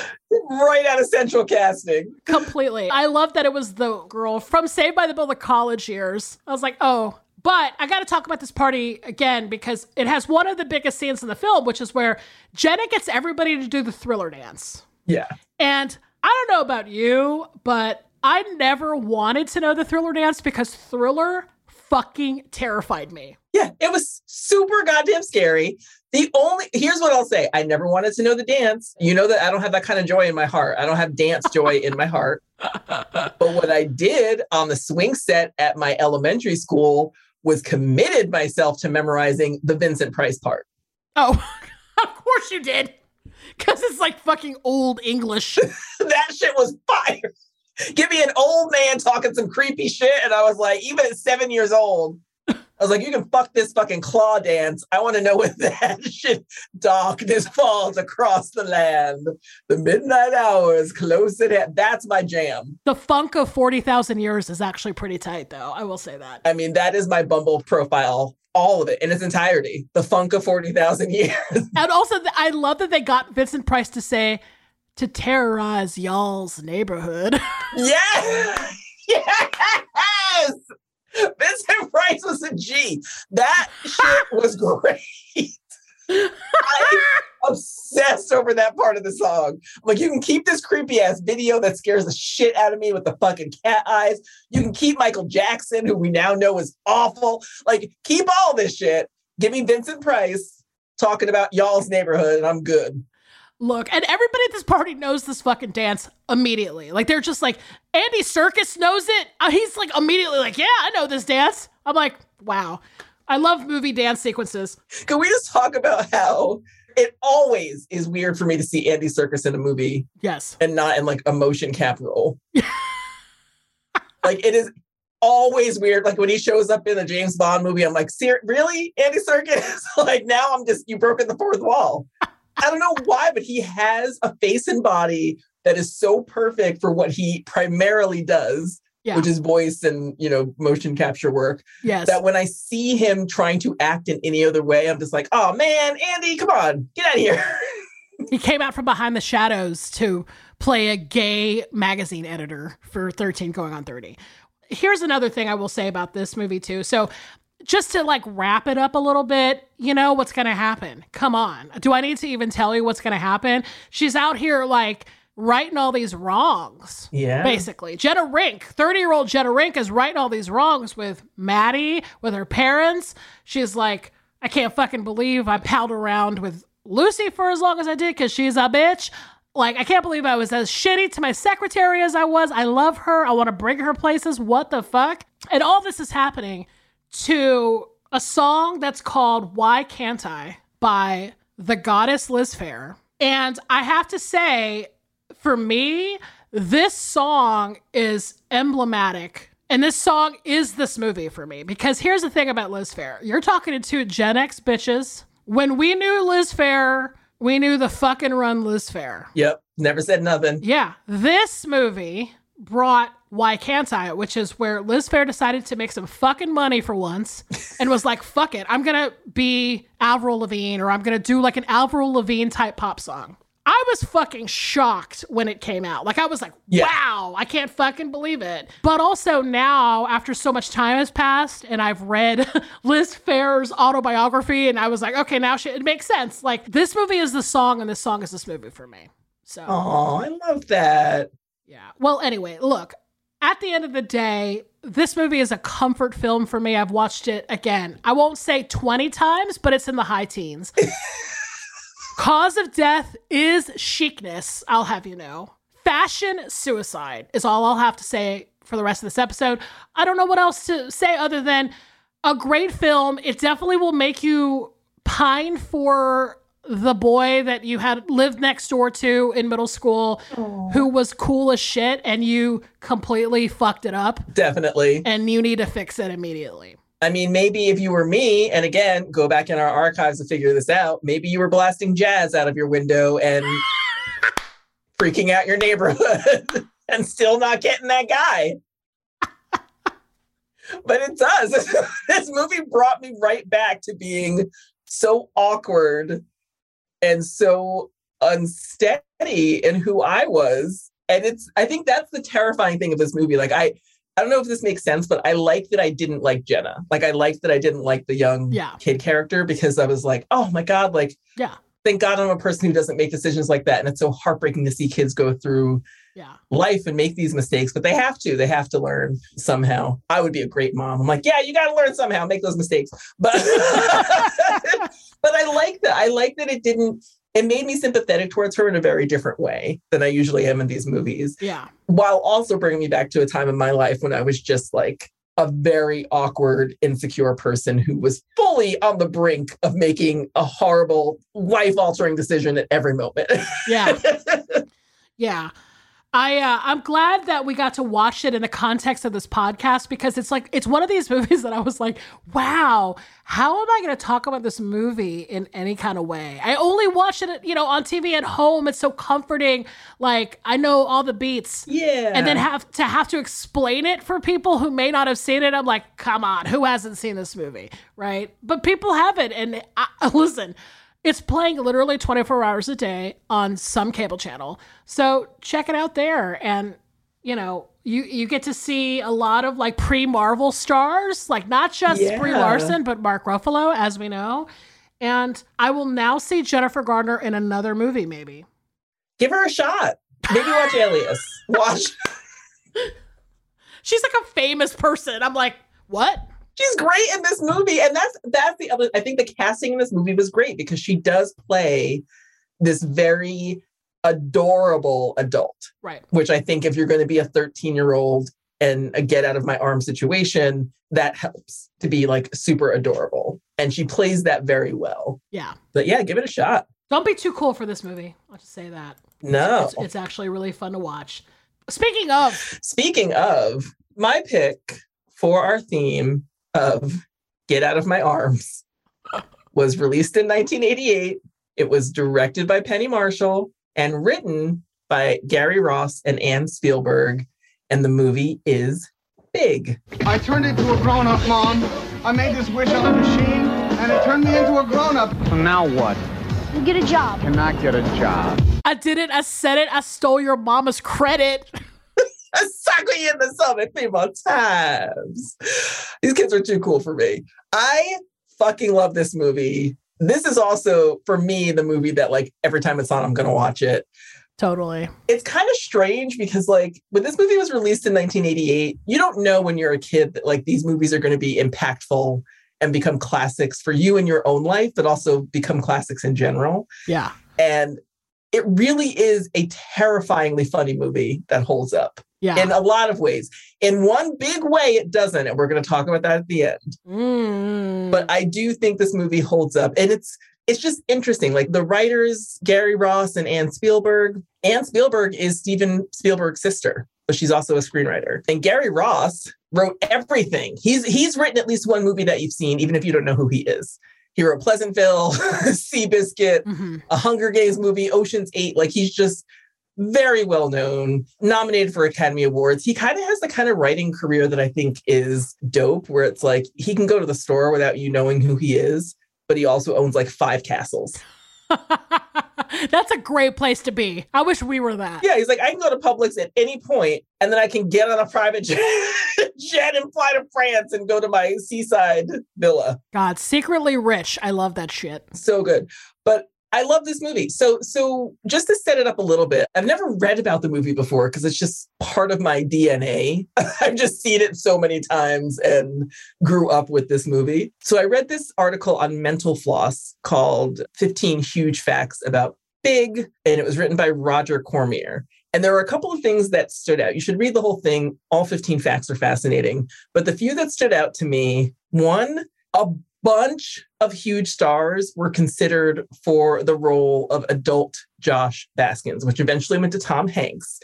right out of central casting. Completely. I love that it was the girl from Saved by the Bell, the college years. I was like, oh. But I got to talk about this party again because it has one of the biggest scenes in the film, which is where Jenna gets everybody to do the Thriller dance. Yeah. And I don't know about you, but I never wanted to know the Thriller dance because Thriller fucking terrified me. Yeah, it was super goddamn scary. Here's what I'll say. I never wanted to know the dance. You know that I don't have that kind of joy in my heart. I don't have dance joy in my heart. But what I did on the swing set at my elementary school was committed myself to memorizing the Vincent Price part. Oh, of course you did. Because it's like fucking old English. That shit was fire. Give me an old man talking some creepy shit. And I was like, even at 7 years old, I was like, you can fuck this fucking claw dance. I want to know when that shit darkness falls across the land. The midnight hour is close at hand. That's my jam. The funk of 40,000 years is actually pretty tight, though. I will say that. I mean, that is my Bumble profile. All of it in its entirety. The funk of 40,000 years. And also, I love that they got Vincent Price to say, to terrorize y'all's neighborhood. Yes! Yes! Vincent Price was a G. That shit was great. I'm obsessed over that part of the song. I'm like, you can keep this creepy ass video that scares the shit out of me with the fucking cat eyes. You can keep Michael Jackson, who we now know is awful. Like, keep all this shit. Give me Vincent Price talking about y'all's neighborhood, and I'm good. Look, and everybody at this party knows this fucking dance immediately. Like, they're just like, Andy Serkis knows it. He's like immediately like, yeah, I know this dance. I'm like, wow. I love movie dance sequences. Can we just talk about how it always is weird for me to see Andy Serkis in a movie? Yes. And not in like a motion cap role. Like, it is always weird. Like, when he shows up in a James Bond movie, I'm like, really? Andy Serkis? Like, now I'm just, you've broken the fourth wall. I don't know why, but he has a face and body that is so perfect for what he primarily does. Yeah. Which is voice and, you know, motion capture work. Yes. That when I see him trying to act in any other way, I'm just like, oh man, Andy, come on, get out of here. He came out from behind the shadows to play a gay magazine editor for 13 Going on 30. Here's another thing I will say about this movie too. So just to like wrap it up a little bit, you know what's going to happen. Come on. Do I need to even tell you what's going to happen? She's out here like righting all these wrongs. Yeah. Basically. Jenna Rink, 30-year-old Jenna Rink is righting all these wrongs with Maddie, with her parents. She's like, I can't fucking believe I palled around with Lucy for as long as I did because she's a bitch. Like, I can't believe I was as shitty to my secretary as I was. I love her. I want to bring her places. What the fuck? And all this is happening to a song that's called Why Can't I by the goddess Liz Phair. And I have to say, for me, this song is emblematic. And this song is this movie for me. Because here's the thing about Liz Phair. You're talking to two Gen X bitches. When we knew Liz Phair, we knew the fucking run Liz Phair. Yep. Never said nothing. Yeah. This movie brought Why Can't I, which is where Liz Phair decided to make some fucking money for once and was like, fuck it. I'm going to be Avril Lavigne, or I'm going to do like an Avril Lavigne type pop song. I was fucking shocked when it came out. Like, I was like, wow, I can't fucking believe it. But also now, after so much time has passed and I've read Liz Phair's autobiography, and I was like, okay, now it makes sense. Like, this movie is the song and this song is this movie for me. So, oh, I love that. Yeah. Well, anyway, look, at the end of the day, this movie is a comfort film for me. I've watched it again. I won't say 20 times, but it's in the high teens. Cause of death is chicness, I'll have you know. Fashion suicide is all I'll have to say for the rest of this episode. I don't know what else to say other than a great film. It definitely will make you pine for the boy that you had lived next door to in middle school. Aww. Who was cool as shit and you completely fucked it up. Definitely. And you need to fix it immediately. I mean, maybe if you were me, and again, go back in our archives to figure this out, maybe you were blasting jazz out of your window and freaking out your neighborhood and still not getting that guy. But it does. This movie brought me right back to being so awkward and so unsteady in who I was. And I think that's the terrifying thing of this movie. Like, I don't know if this makes sense, but I like that I didn't like Jenna. Like, I liked that I didn't like the young kid character because I was like, oh my God, like, thank God I'm a person who doesn't make decisions like that. And it's so heartbreaking to see kids go through life and make these mistakes, but they have to learn somehow. I would be a great mom. I'm like, yeah, you got to learn somehow, make those mistakes. But but I like that it made me sympathetic towards her in a very different way than I usually am in these movies. Yeah. While also bringing me back to a time in my life when I was just like a very awkward, insecure person who was fully on the brink of making a horrible, life-altering decision at every moment. Yeah. Yeah. I'm glad that we got to watch it in the context of this podcast, because it's like, it's one of these movies that I was like, wow, how am I going to talk about this movie in any kind of way? I only watched it, on TV at home. It's so comforting. Like, I know all the beats. Yeah. And then have to explain it for people who may not have seen it. I'm like, come on, who hasn't seen this movie? Right. But people haven't. And listen, it's playing literally 24 hours a day on some cable channel. So check it out there. And, you get to see a lot of like pre-Marvel stars, like not just Brie Larson, but Mark Ruffalo, as we know. And I will now see Jennifer Garner in another movie, maybe. Give her a shot. Maybe watch Alias. She's like a famous person. I'm like, what? She's great in this movie. And that's the other, I think the casting in this movie was great because she does play this very adorable adult. Right. Which I think if you're going to be a 13-year-old and a get out of my arm situation, that helps to be like super adorable. And she plays that very well. Yeah. But yeah, give it a shot. Don't be too cool for this movie. I'll just say that. No. It's actually really fun to watch. Speaking of, my pick for our theme of Get Out of My Arms was released in 1988. It was directed by Penny Marshall and written by Gary Ross and Ann Spielberg. And the movie is Big. I turned into a grown-up, Mom. I made this wish on a machine, and it turned me into a grown-up. Now what? You get a job. Cannot get a job. I did it. I said it. I stole your mama's credit. I sucked you in the stomach 3 more times. These kids are too cool for me. I fucking love this movie. This is also, for me, the movie that, like, every time it's on, I'm going to watch it. Totally. It's kind of strange because, like, when this movie was released in 1988, you don't know when you're a kid that, like, these movies are going to be impactful and become classics for you in your own life, but also become classics in general. Yeah. And it really is a terrifyingly funny movie that holds up. Yeah. In a lot of ways. In one big way, it doesn't. And we're going to talk about that at the end. Mm. But I do think this movie holds up. And it's just interesting. Like the writers, Gary Ross and Ann Spielberg. Ann Spielberg is Steven Spielberg's sister, but she's also a screenwriter. And Gary Ross wrote everything. He's written at least one movie that you've seen, even if you don't know who he is. He wrote Pleasantville, Seabiscuit, a Hunger Games movie, Ocean's 8. Like he's just very well known, nominated for Academy Awards. He kind of has the kind of writing career that I think is dope, where it's like he can go to the store without you knowing who he is, but he also owns like 5 castles. That's a great place to be. I wish we were that. Yeah, he's like, I can go to Publix at any point, and then I can get on a private jet and fly to France and go to my seaside villa. God, secretly rich. I love that shit. So good. But I love this movie. So just to set it up a little bit, I've never read about the movie before because it's just part of my DNA. I've just seen it so many times and grew up with this movie. So I read this article on Mental Floss called 15 Huge Facts About Big, and it was written by Roger Cormier. And there were a couple of things that stood out. You should read the whole thing. All 15 facts are fascinating. But the few that stood out to me, one, a bunch of huge stars were considered for the role of adult Josh Baskins, which eventually went to Tom Hanks.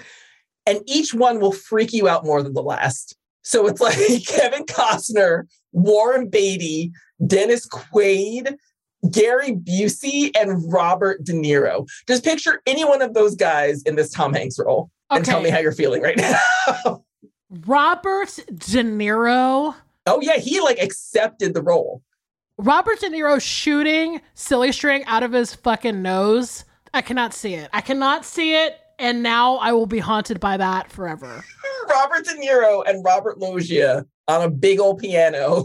And each one will freak you out more than the last. So it's like Kevin Costner, Warren Beatty, Dennis Quaid, Gary Busey, and Robert De Niro. Just picture any one of those guys in this Tom Hanks role and tell me how you're feeling right now. Robert De Niro. Oh, yeah. He like accepted the role. Robert De Niro shooting silly string out of his fucking nose. I cannot see it. I cannot see it. And now I will be haunted by that forever. Robert De Niro and Robert Loggia on a big old piano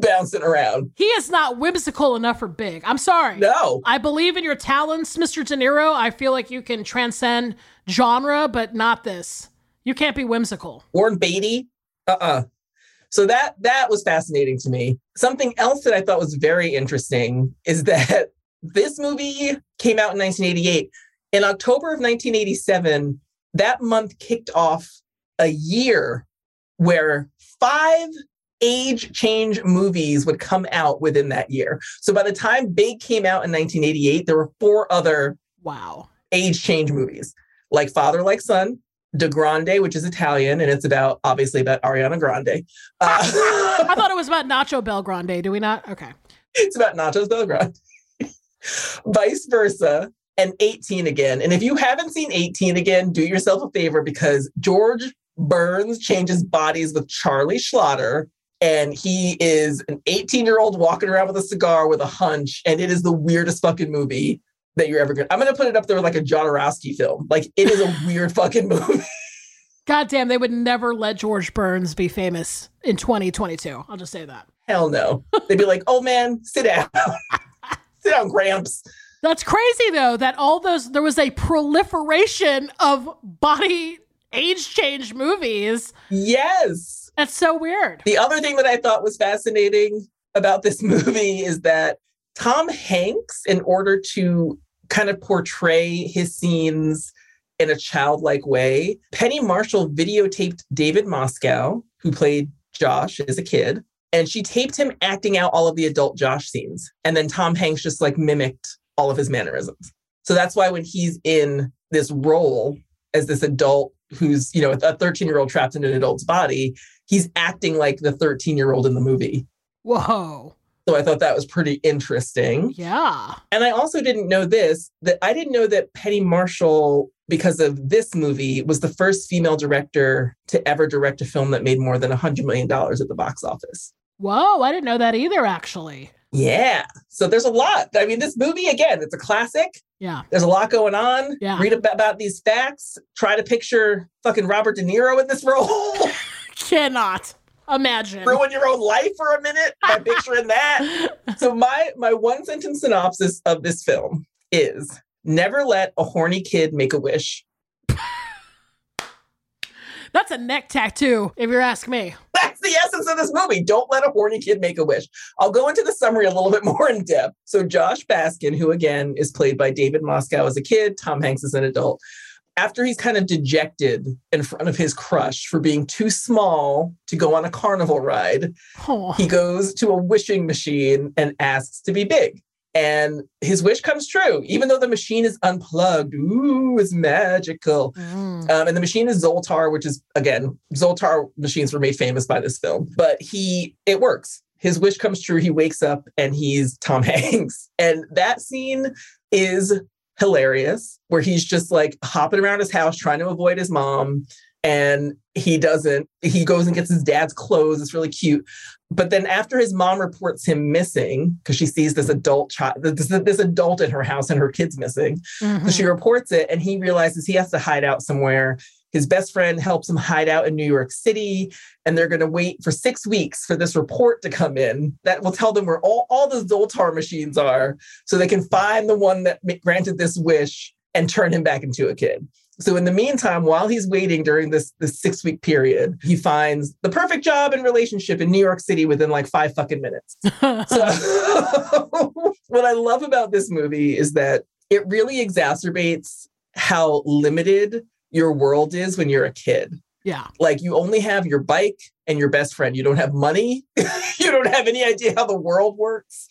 bouncing around. He is not whimsical enough for Big. I'm sorry. No. I believe in your talents, Mr. De Niro. I feel like you can transcend genre, but not this. You can't be whimsical. Warren Beatty? So that was fascinating to me. Something else that I thought was very interesting is that this movie came out in 1988. In October of 1987, that month kicked off a year where 5 age change movies would come out within that year. So by the time Big came out in 1988, there were 4 other age change movies, like Father Like Son, De Grande, which is Italian, and it's about Ariana Grande. I thought it was about Nacho Belgrande. Do we not? Okay. It's about Nacho Belgrande. Vice Versa, and 18 Again. And if you haven't seen 18 Again, do yourself a favor, because George Burns changes bodies with Charlie Schlatter, and he is an 18-year-old walking around with a cigar with a hunch, and it is the weirdest fucking movie that you're ever going to... I'm going to put it up there like a Jodorowsky film. Like, it is a weird fucking movie. Goddamn, they would never let George Burns be famous in 2022. I'll just say that. Hell no. They'd be like, oh, man, sit down. Sit down, Gramps. That's crazy, though, that there was a proliferation of body age change movies. Yes. That's so weird. The other thing that I thought was fascinating about this movie is that Tom Hanks, in order to kind of portray his scenes in a childlike way, Penny Marshall videotaped David Moscow, who played Josh as a kid, and she taped him acting out all of the adult Josh scenes. And then Tom Hanks just like mimicked all of his mannerisms. So that's why when he's in this role as this adult who's, you know, a 13-year-old trapped in an adult's body, he's acting like the 13-year-old in the movie. Whoa. So I thought that was pretty interesting. Yeah. And I also didn't know this, that I didn't know that Penny Marshall, because of this movie, was the first female director to ever direct a film that made more than $100 million at the box office. Whoa, I didn't know that either, actually. Yeah. So there's a lot. I mean, this movie, again, it's a classic. Yeah. There's a lot going on. Yeah. Read about these facts. Try to picture fucking Robert De Niro in this role. Cannot. Imagine. Ruin your own life for a minute by picturing that. So my one sentence synopsis of this film is, never let a horny kid make a wish. That's a neck tattoo, if you're asking me. That's the essence of this movie. Don't let a horny kid make a wish. I'll go into the summary a little bit more in depth. So Josh Baskin, who again is played by David Moscow as a kid, Tom Hanks as an adult, after he's kind of dejected in front of his crush for being too small to go on a carnival ride, he goes to a wishing machine and asks to be big. And his wish comes true, even though the machine is unplugged. Ooh, it's magical. Mm. And the machine is Zoltar, which is, again, Zoltar machines were made famous by this film. But it works. His wish comes true. He wakes up and he's Tom Hanks. And that scene is hilarious, where he's just like hopping around his house trying to avoid his mom. And he doesn't. He goes and gets his dad's clothes. It's really cute. But then after his mom reports him missing, because she sees this adult child, this adult in her house and her kid's missing. Mm-hmm. So she reports it, and he realizes he has to hide out somewhere. His best friend helps him hide out in New York City, and they're going to wait for 6 weeks for this report to come in that will tell them where all the Zoltar machines are, so they can find the one that granted this wish and turn him back into a kid. So in the meantime, while he's waiting during this 6-week period, he finds the perfect job and relationship in New York City within like 5 fucking minutes. So what I love about this movie is that it really exacerbates how limited your world is when you're a kid. Yeah. Like, you only have your bike and your best friend. You don't have money. You don't have any idea how the world works.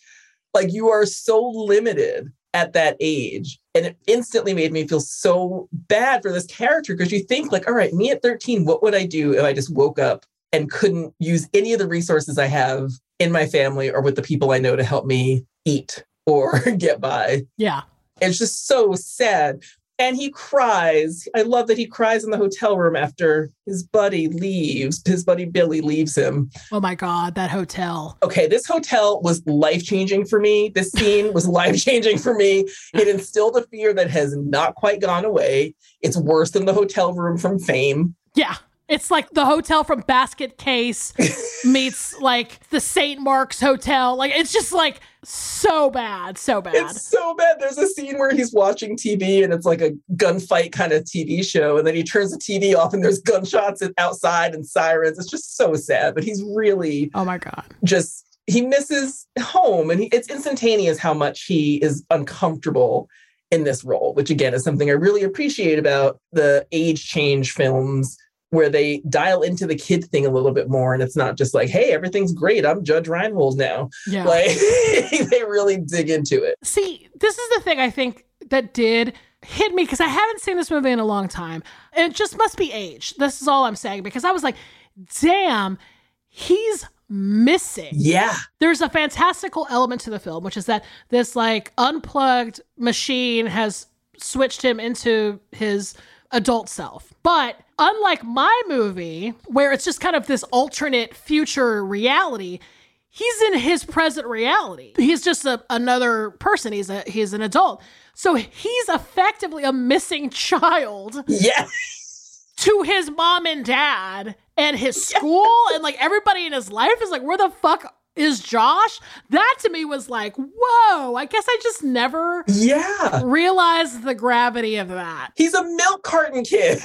Like, you are so limited at that age. And it instantly made me feel so bad for this character, because you think like, all right, me at 13, what would I do if I just woke up and couldn't use any of the resources I have in my family or with the people I know to help me eat or get by? Yeah. It's just so sad. And he cries. I love that he cries in the hotel room after his buddy leaves. His buddy Billy leaves him. Oh my God, that hotel. Okay, this hotel was life-changing for me. This scene was life-changing for me. It instilled a fear that has not quite gone away. It's worse than the hotel room from Fame. Yeah, It's like the hotel from Basket Case meets like the St. Mark's Hotel. Like, it's just like so bad, so bad. It's so bad. There's a scene where he's watching TV and it's like a gunfight kind of TV show. And then he turns the TV off and there's gunshots outside and sirens. It's just so sad. But he's really, oh my God, just, he misses home. And it's instantaneous how much he is uncomfortable in this role, which again is something I really appreciate about the age change films, where they dial into the kid thing a little bit more. And it's not just like, hey, everything's great, I'm Judge Reinhold now. Yeah. Like, they really dig into it. See, this is the thing I think that did hit me, because I haven't seen this movie in a long time. And it just must be age. This is all I'm saying, because I was like, damn, he's missing. Yeah. There's a fantastical element to the film, which is that this like unplugged machine has switched him into his adult self. But unlike my movie, where it's just kind of this alternate future reality, he's in his present reality. He's just another person. He's an adult. So he's effectively a missing child. Yes. To his mom and dad and his school and like everybody in his life is like, where the fuck is Josh? That to me was like, whoa, I guess I just never realized the gravity of that. He's a milk carton kid.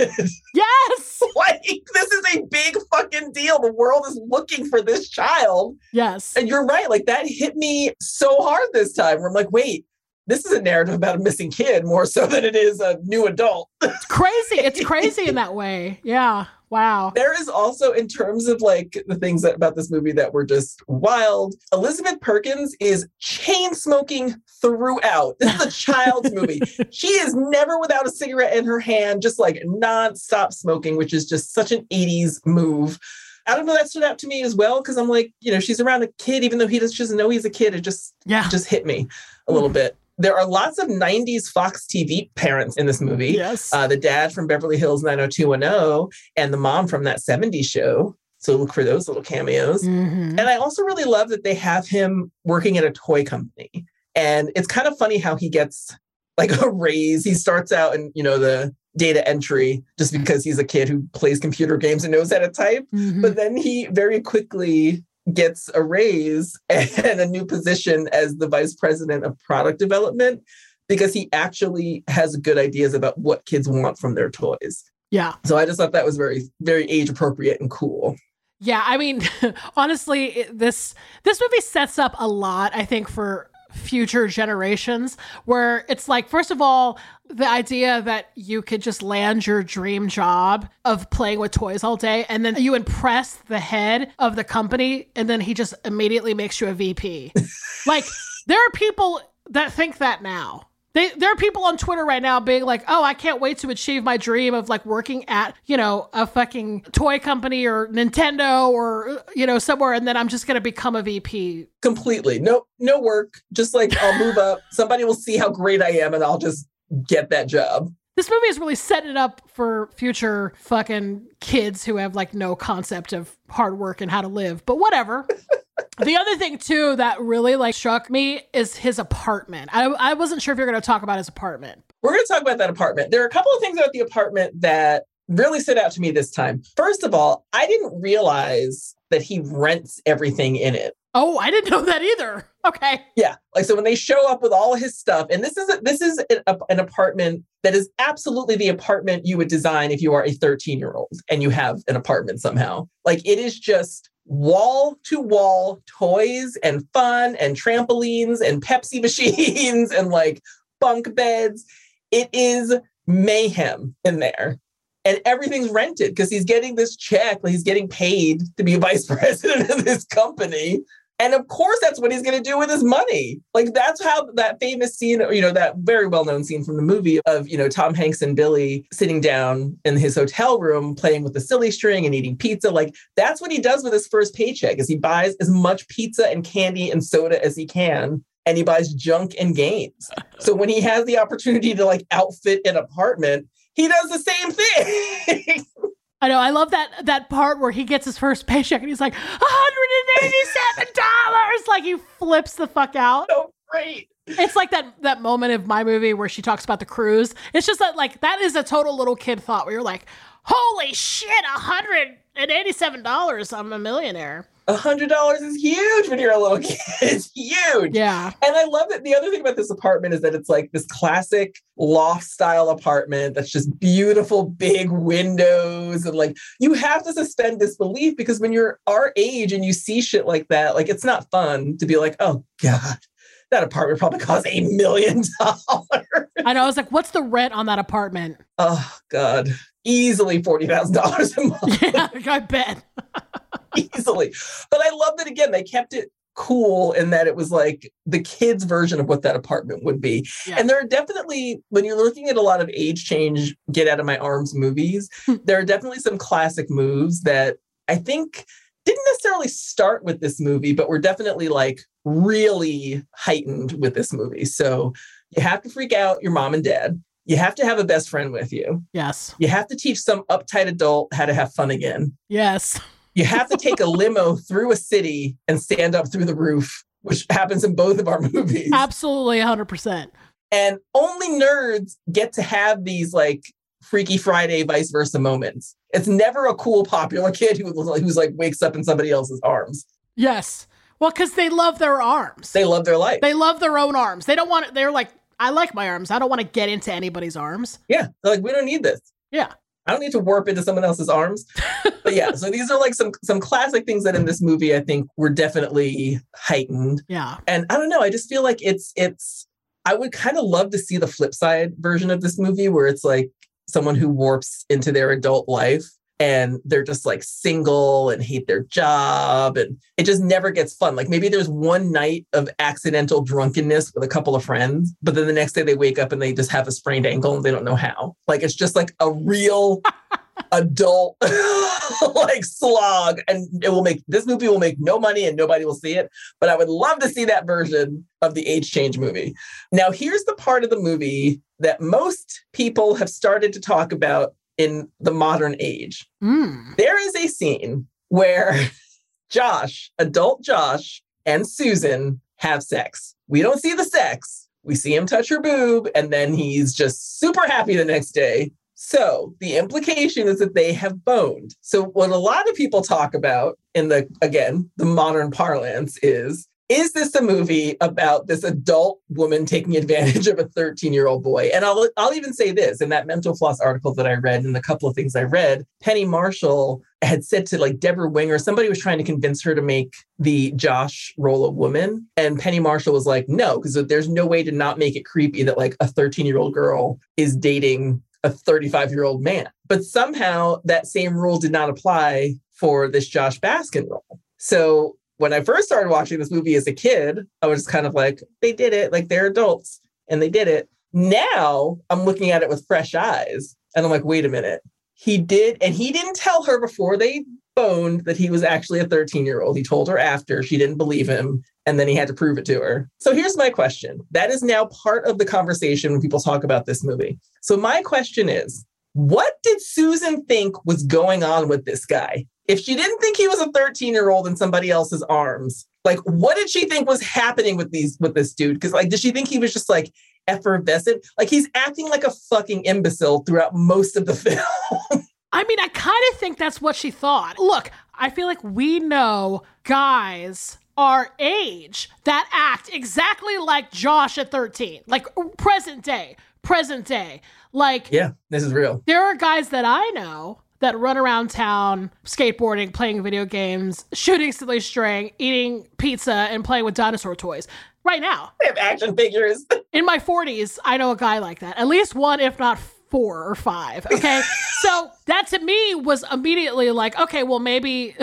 Yes. Like, this is a big fucking deal. The world is looking for this child. Yes. And you're right. Like, that hit me so hard this time, where I'm like, wait, this is a narrative about a missing kid more so than it is a new adult. It's crazy. It's crazy in that way. Yeah. Wow. There is also, in terms of like the things about this movie that were just wild, Elizabeth Perkins is chain smoking throughout. This is a child's movie. She is never without a cigarette in her hand, just like nonstop smoking, which is just such an 80s move. I don't know, that stood out to me as well, because I'm like, you know, she's around a kid, even though she doesn't know he's a kid. It just hit me a little bit. There are lots of 90s Fox TV parents in this movie. Yes. The dad from Beverly Hills 90210 and the mom from That 70s Show. So look for those little cameos. Mm-hmm. And I also really love that they have him working at a toy company. And it's kind of funny how he gets like a raise. He starts out in, you know, the data entry just because he's a kid who plays computer games and knows how to type. Mm-hmm. But then he very quickly gets a raise and a new position as the vice president of product development, because he actually has good ideas about what kids want from their toys. Yeah. So I just thought that was very, very age appropriate and cool. Yeah. I mean, honestly, this movie sets up a lot, I think, for future generations, where it's like, first of all, the idea that you could just land your dream job of playing with toys all day, and then you impress the head of the company, and then he just immediately makes you a VP. Like, there are people that think that now. There are people on Twitter right now being like, oh, I can't wait to achieve my dream of like working at, you know, a fucking toy company or Nintendo or, you know, somewhere. And then I'm just going to become a VP. Completely. No work. Just like, I'll move up. Somebody will see how great I am and I'll just get that job. This movie is really setting it up for future fucking kids who have like no concept of hard work and how to live, but whatever. The other thing, too, that really like struck me is his apartment. I wasn't sure if you're going to talk about his apartment. We're going to talk about that apartment. There are a couple of things about the apartment that really stood out to me this time. First of all, I didn't realize that he rents everything in it. Oh, I didn't know that either. Okay. Yeah. Like, so when they show up with all of his stuff, and this is an apartment that is absolutely the apartment you would design if you are a 13-year-old and you have an apartment somehow. Like, it is just wall-to-wall toys and fun and trampolines and Pepsi machines and like bunk beds. It is mayhem in there. And everything's rented because he's getting this check. He's getting paid to be vice president of this company. And of course, that's what he's going to do with his money. Like, that's how that famous scene, you know, that very well-known scene from the movie of, you know, Tom Hanks and Billy sitting down in his hotel room, playing with the silly string and eating pizza. Like, that's what he does with his first paycheck, is he buys as much pizza and candy and soda as he can. And he buys junk and games. So when he has the opportunity to like outfit an apartment, he does the same thing. I know. I love that part where he gets his first paycheck and he's like, $187. Like, he flips the fuck out. So great. It's like that moment of My Movie where she talks about the cruise. It's just that, like, that is a total little kid thought where you're like, holy shit, $187, I'm a millionaire. $100 is huge when you're a little kid. It's huge. Yeah. And I love that. The other thing about this apartment is that it's like this classic loft style apartment that's just beautiful, big windows. And like, you have to suspend disbelief because when you're our age and you see shit like that, like, it's not fun to be like, oh God, that apartment probably cost $1 million. I know. I was like, what's the rent on that apartment? Oh God. Easily $40,000 a month. Yeah, I bet. Easily. But I love that, again, they kept it cool in that it was like the kids' version of what that apartment would be. Yeah. And there are definitely, when you're looking at a lot of age change, get out of my arms movies, there are definitely some classic moves that I think didn't necessarily start with this movie, but were definitely like really heightened with this movie. So you have to freak out your mom and dad. You have to have a best friend with you. Yes. You have to teach some uptight adult how to have fun again. Yes. You have to take a limo through a city and stand up through the roof, which happens in both of our movies. Absolutely, 100%. And only nerds get to have these like Freaky Friday vice versa moments. It's never a cool, popular kid who's like wakes up in somebody else's arms. Yes. Well, because they love their arms. They love their life. They love their own arms. They don't want it. They're like, I like my arms. I don't want to get into anybody's arms. Yeah. They're like, we don't need this. Yeah. I don't need to warp into someone else's arms. But yeah, so these are like some classic things that in this movie, I think were definitely heightened. Yeah. And I don't know. I just feel like it's I would kind of love to see the flip side version of this movie where it's like someone who warps into their adult life and they're just like single and hate their job. And it just never gets fun. Like maybe there's one night of accidental drunkenness with a couple of friends, but then the next day they wake up and they just have a sprained ankle and they don't know how. Like, it's just like a real adult like slog. And this movie will make no money and nobody will see it. But I would love to see that version of the age change movie. Now, here's the part of the movie that most people have started to talk about in the modern age. There is a scene where adult Josh and Susan have sex. We don't see the sex. We see him touch her boob and then he's just super happy the next day. So the implication is that they have boned. So what a lot of people talk about in the modern parlance is this a movie about this adult woman taking advantage of a 13-year-old boy? And I'll even say this, in that Mental Floss article that I read and a couple of things I read, Penny Marshall had said to like Deborah Winger, somebody was trying to convince her to make the Josh role a woman. And Penny Marshall was like, no, because there's no way to not make it creepy that like a 13-year-old girl is dating a 35-year-old man. But somehow that same rule did not apply for this Josh Baskin role. So when I first started watching this movie as a kid, I was kind of like, they did it, like they're adults and they did it. Now I'm looking at it with fresh eyes and I'm like, wait a minute. He did. And he didn't tell her before they boned that he was actually a 13-year-old. He told her after. She didn't believe him. And then he had to prove it to her. So here's my question. That is now part of the conversation when people talk about this movie. So my question is, what did Susan think was going on with this guy? If she didn't think he was a 13-year-old in somebody else's arms, like, what did she think was happening with this dude? Because, like, did she think he was just, like, effervescent? Like, he's acting like a fucking imbecile throughout most of the film. I mean, I kind of think that's what she thought. Look, I feel like we know guys our age that act exactly like Josh at 13, like present day. Like, yeah, this is real. There are guys that I know that run around town, skateboarding, playing video games, shooting silly string, eating pizza, and playing with dinosaur toys. Right now. They have action figures. In my 40s, I know a guy like that. At least one, if not 4 or 5. Okay. So that to me was immediately like, okay, well, maybe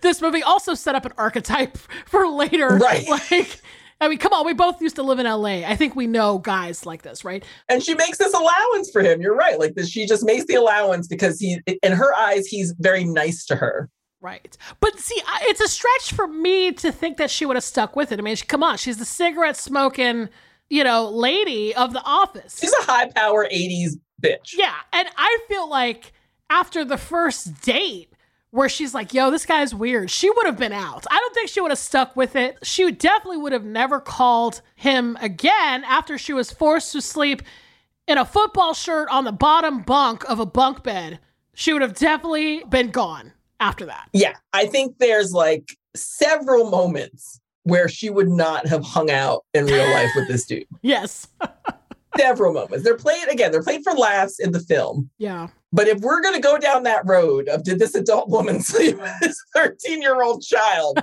this movie also set up an archetype for later. Right. Like, I mean, come on, we both used to live in LA. I think we know guys like this, right? And she makes this allowance for him. You're right. Like, she just makes the allowance because in her eyes, he's very nice to her. Right. But see, it's a stretch for me to think that she would have stuck with it. I mean, come on, she's the cigarette smoking, you know, lady of The Office. She's a high power 80s bitch. Yeah. And I feel like after the first date, where she's like, yo, this guy's weird. She would have been out. I don't think she would have stuck with it. She definitely would have never called him again after she was forced to sleep in a football shirt on the bottom bunk of a bunk bed. She would have definitely been gone after that. Yeah, I think there's like several moments where she would not have hung out in real life with this dude. Yes. Several moments. They're played for laughs in the film. Yeah. But if we're going to go down that road of did this adult woman sleep with this 13-year-old child,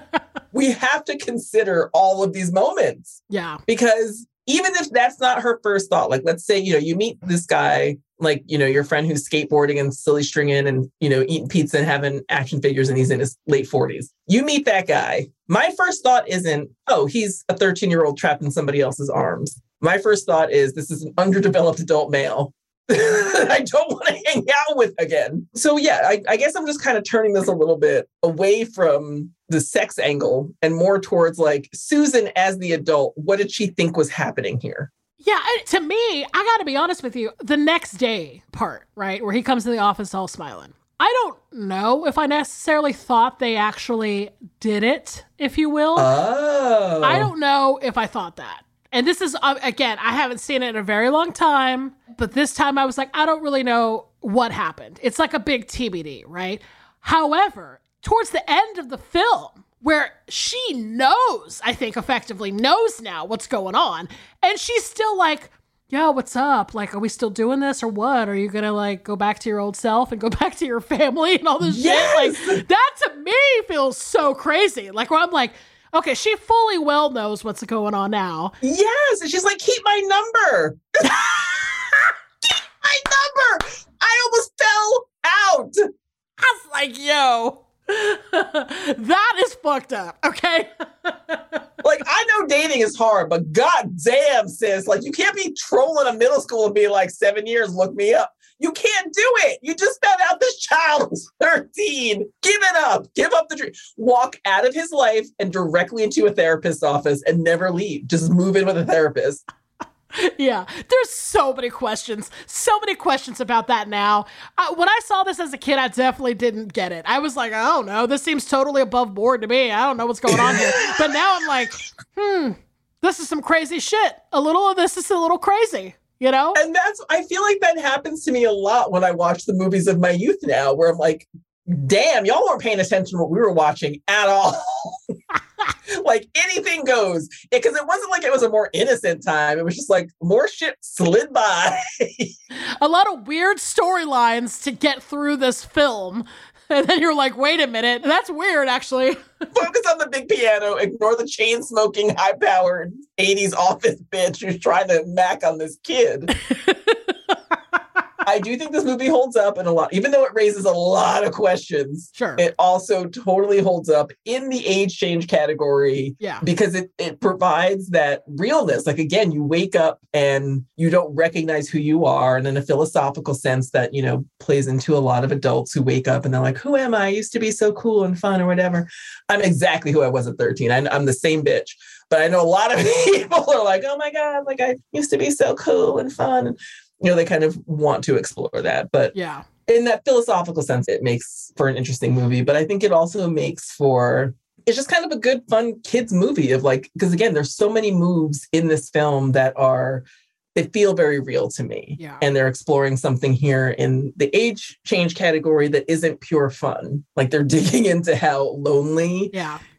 we have to consider all of these moments. Yeah. Because even if that's not her first thought, like, let's say, you know, you meet this guy, like, you know, your friend who's skateboarding and silly stringing and, you know, eating pizza and having action figures and he's in his late 40s. You meet that guy. My first thought isn't, oh, he's a 13-year-old trapped in somebody else's arms. My first thought is this is an underdeveloped adult male that I don't want to hang out with again. So yeah, I guess I'm just kind of turning this a little bit away from the sex angle and more towards like Susan as the adult. What did she think was happening here? Yeah, to me, I got to be honest with you, the next day part, right, where he comes to the office all smiling. I don't know if I necessarily thought they actually did it, if you will. Oh. I don't know if I thought that. And this is, again, I haven't seen it in a very long time, but this time I was like, I don't really know what happened. It's like a big TBD, right? However, towards the end of the film, where she knows, I think effectively knows now what's going on, and she's still like, yo, what's up? Like, are we still doing this or what? Are you going to like go back to your old self and go back to your family and all this shit? Like, that to me feels so crazy. Like, where I'm like, okay, she fully well knows what's going on now. Yes, and she's like, keep my number. Keep my number. I almost fell out. I was like, yo, that is fucked up, okay? Like, I know dating is hard, but goddamn, sis, like, you can't be trolling a middle school and be like, 7 years, look me up. You can't do it. You just found out this child was 13. Give it up. Give up the dream. Walk out of his life and directly into a therapist's office and never leave. Just move in with a therapist. Yeah. There's so many questions. So many questions about that now. When I saw this as a kid, I definitely didn't get it. I was like, I don't know. This seems totally above board to me. I don't know what's going on here. But now I'm like, this is some crazy shit. A little of this is a little crazy. You know? And I feel like that happens to me a lot when I watch the movies of my youth now, where I'm like, damn, y'all weren't paying attention to what we were watching at all. Like, anything goes. Because it wasn't like it was a more innocent time. It was just like more shit slid by. A lot of weird storylines to get through this film. And then you're like, wait a minute, that's weird, actually. Focus on the big piano, ignore the chain-smoking, high-powered 80s office bitch who's trying to mac on this kid. I do think this movie holds up in a lot, even though it raises a lot of questions. Sure. It also totally holds up in the age change category. Yeah. Because it provides that realness. Like, again, you wake up and you don't recognize who you are. And in a philosophical sense that, you know, plays into a lot of adults who wake up and they're like, who am I? I used to be so cool and fun or whatever. I'm exactly who I was at 13. I'm the same bitch. But I know a lot of people are like, oh my God, like I used to be so cool and fun. And, you know, they kind of want to explore that. But yeah, in that philosophical sense, it makes for an interesting movie. But I think it also makes for, it's just kind of a good, fun kids movie of like, because again, there's so many moves in this film that are, they feel very real to me. Yeah. And they're exploring something here in the age change category that isn't pure fun. Like they're digging into how lonely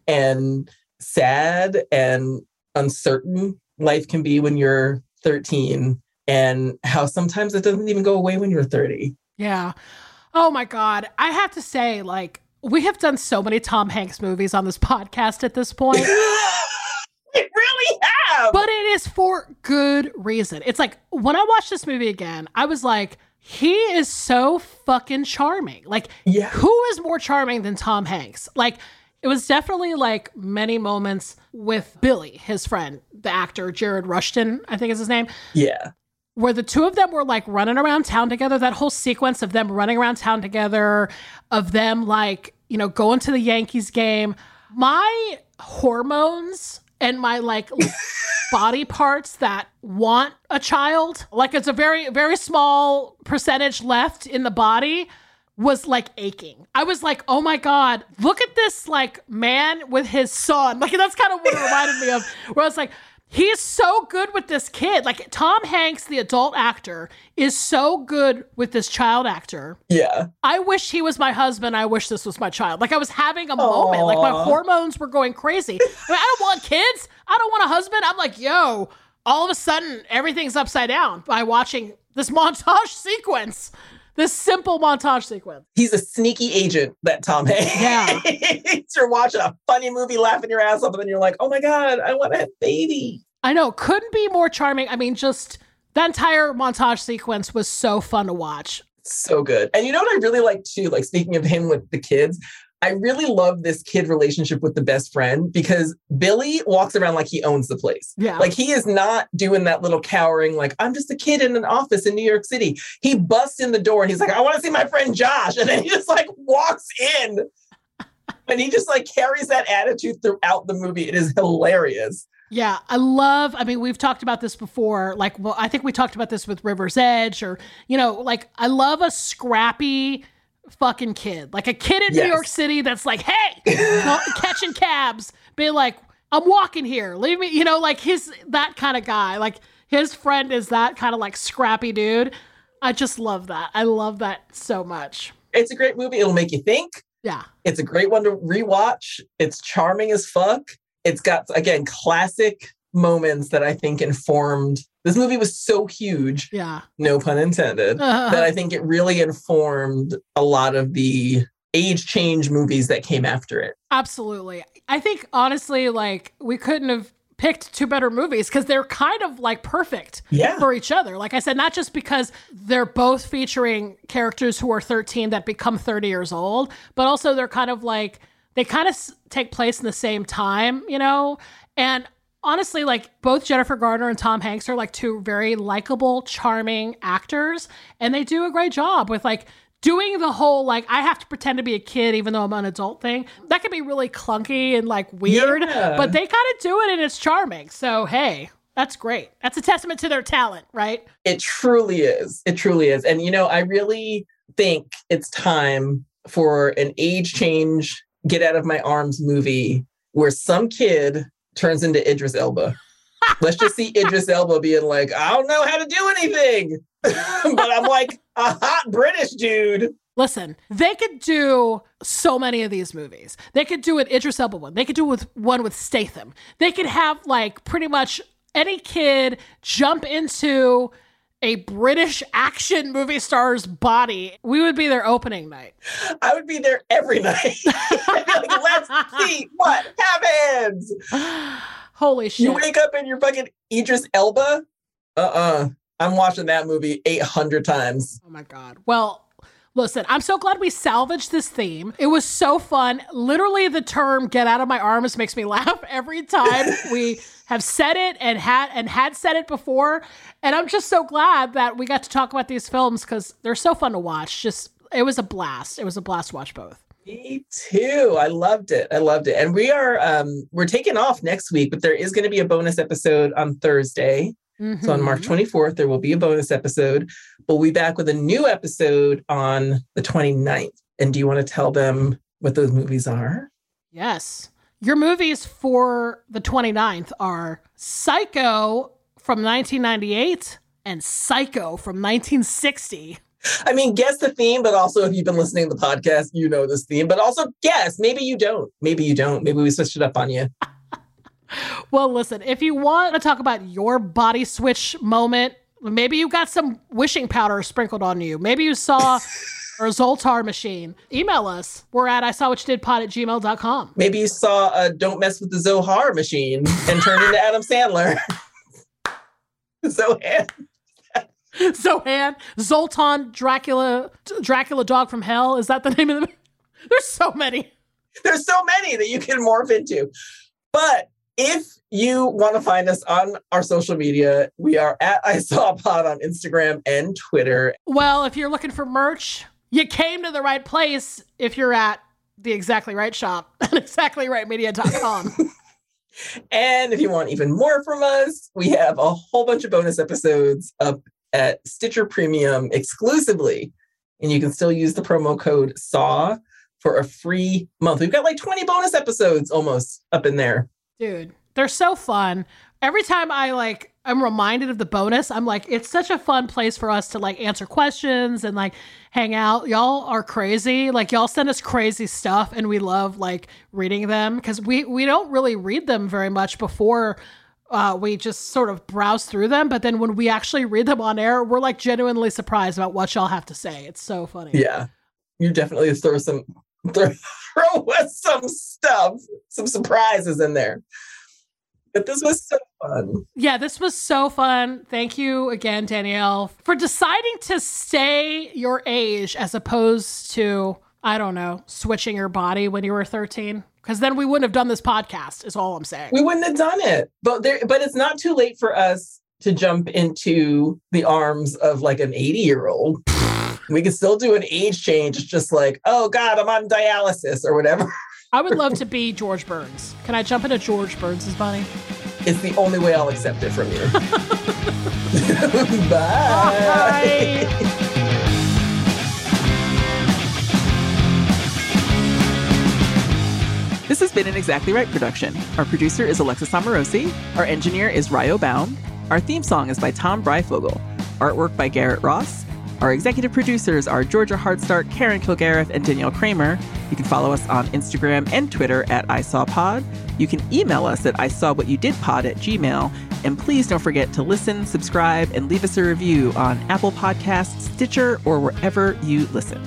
and sad and uncertain life can be when you're 13. And how sometimes it doesn't even go away when you're 30. Yeah. Oh, my God. I have to say, like, we have done so many Tom Hanks movies on this podcast at this point. We really have. But it is for good reason. It's like, when I watched this movie again, I was like, he is so fucking charming. Like, who is more charming than Tom Hanks? Like, it was definitely like many moments with Billy, his friend, the actor, Jared Rushton, I think is his name. Yeah. Where the two of them were like running around town together, that whole sequence of them running around town together, of them like, you know, going to the Yankees game. My hormones and my like body parts that want a child, like it's a very, very small percentage left in the body, was like aching. I was like, oh my God, look at this like man with his son. Like that's kind of what it reminded me of, where I was like, he is so good with this kid. Like Tom Hanks, the adult actor, is so good with this child actor. Yeah. I wish he was my husband. I wish this was my child. Like I was having a moment. Like my hormones were going crazy. I mean, I don't want kids. I don't want a husband. I'm like, yo, all of a sudden everything's upside down by watching this montage sequence. This simple montage sequence. He's a sneaky agent, that Tom Hanks. Yeah. You're watching a funny movie, laughing your ass off, and then you're like, oh my God, I want to have a baby. I know. Couldn't be more charming. I mean, just that entire montage sequence was so fun to watch. So good. And you know what I really like too? Like speaking of him with the kids, I really love this kid relationship with the best friend because Billy walks around like he owns the place. Yeah. Like he is not doing that little cowering, like I'm just a kid in an office in New York City. He busts in the door and he's like, I want to see my friend Josh. And then he just like walks in and he just like carries that attitude throughout the movie. It is hilarious. Yeah, I mean, we've talked about this before. Like, well, I think we talked about this with River's Edge or, you know, like I love a scrappy fucking kid, like a kid in New York City that's like, hey, catching cabs, being like, I'm walking here, leave me, you know, like he's that kind of guy. Like his friend is that kind of like scrappy dude. I just love that. I love that so much. It's a great movie. It'll make you think. Yeah. It's a great one to rewatch. It's charming as fuck. It's got, again, classic moments that I think informed. This movie was so huge, no pun intended, that I think it really informed a lot of the age change movies that came after it. Absolutely. I think, honestly, like we couldn't have picked two better movies because they're kind of like perfect for each other. Like I said, not just because they're both featuring characters who are 13 that become 30 years old, but also they're kind of like, they kind of take place in the same time, you know? And honestly, like both Jennifer Garner and Tom Hanks are like two very likable, charming actors, and they do a great job with like doing the whole like I have to pretend to be a kid even though I'm an adult thing. That can be really clunky and like weird, but they kind of do it and it's charming. So hey, that's great. That's a testament to their talent, right? It truly is. It truly is. And you know, I really think it's time for an age change, get out of my arms movie where some kid turns into Idris Elba. Let's just see Idris Elba being like, I don't know how to do anything, but I'm like a hot British dude. Listen, they could do so many of these movies. They could do an Idris Elba one. They could do one with Statham. They could have like pretty much any kid jump into a British action movie star's body. We would be there opening night. I would be there every night. I'd be like, let's see what happens. Holy shit. You wake up in your fucking Idris Elba? I'm watching that movie 800 times. Oh my God. Well, listen, I'm so glad we salvaged this theme. It was so fun. Literally the term get out of my arms makes me laugh every time we have said it and had said it before. And I'm just so glad that we got to talk about these films because they're so fun to watch. Just, it was a blast. It was a blast to watch both. Me too. I loved it. I loved it. And we are, we're taking off next week, but there is going to be a bonus episode on Thursday. Mm-hmm. So on March 24th, there will be a bonus episode. We'll be back with a new episode on the 29th. And do you want to tell them what those movies are? Yes. Your movies for the 29th are Psycho from 1998 and Psycho from 1960. I mean, guess the theme, but also if you've been listening to the podcast, you know this theme. But also guess. Maybe you don't. Maybe you don't. Maybe we switched it up on you. Well, listen, if you want to talk about your body switch moment, maybe you got some wishing powder sprinkled on you. Maybe you saw a Zoltar machine. Email us. We're at isawwhatyoudidpod@gmail.com. Maybe you saw a don't mess with the Zohar machine and turned into Adam Sandler. Zohan. Zoltan, Dracula Dog from Hell. Is that the name of the... There's so many. There's so many that you can morph into. But if you want to find us on our social media, we are at I Saw Pod on Instagram and Twitter. Well, if you're looking for merch, you came to the right place if you're at the Exactly Right shop at exactlyrightmedia.com. And if you want even more from us, we have a whole bunch of bonus episodes up at Stitcher Premium exclusively and you can still use the promo code SAW for a free month. We've got like 20 bonus episodes almost up in there. Dude, they're so fun. Every time I'm reminded of the bonus, I'm like, it's such a fun place for us to like answer questions and like hang out. Y'all are crazy. Like y'all send us crazy stuff and we love like reading them because we don't really read them very much before we just sort of browse through them. But then when we actually read them on air, we're like genuinely surprised about what y'all have to say. It's so funny. Yeah. You definitely throw some stuff, some surprises in there. But this was so fun. Yeah, this was so fun. Thank you again, Danielle, for deciding to stay your age as opposed to, I don't know, switching your body when you were 13. Because then we wouldn't have done this podcast, is all I'm saying. We wouldn't have done it. But it's not too late for us to jump into the arms of like an 80-year-old. We could still do an age change. It's just like, oh, God, I'm on dialysis or whatever. I would love to be George Burns. Can I jump into George Burns' body? It's the only way I'll accept it from you. Bye. Bye. This has been an Exactly Right production. Our producer is Alexis Amorosi. Our engineer is Ryo Baum. Our theme song is by Tom Breifogel. Artwork by Garrett Ross. Our executive producers are Georgia Hardstart, Karen Kilgariff, and Danielle Kramer. You can follow us on Instagram and Twitter at ISawPod. You can email us at ISawWhatYouDidPod@gmail.com. And please don't forget to listen, subscribe, and leave us a review on Apple Podcasts, Stitcher, or wherever you listen.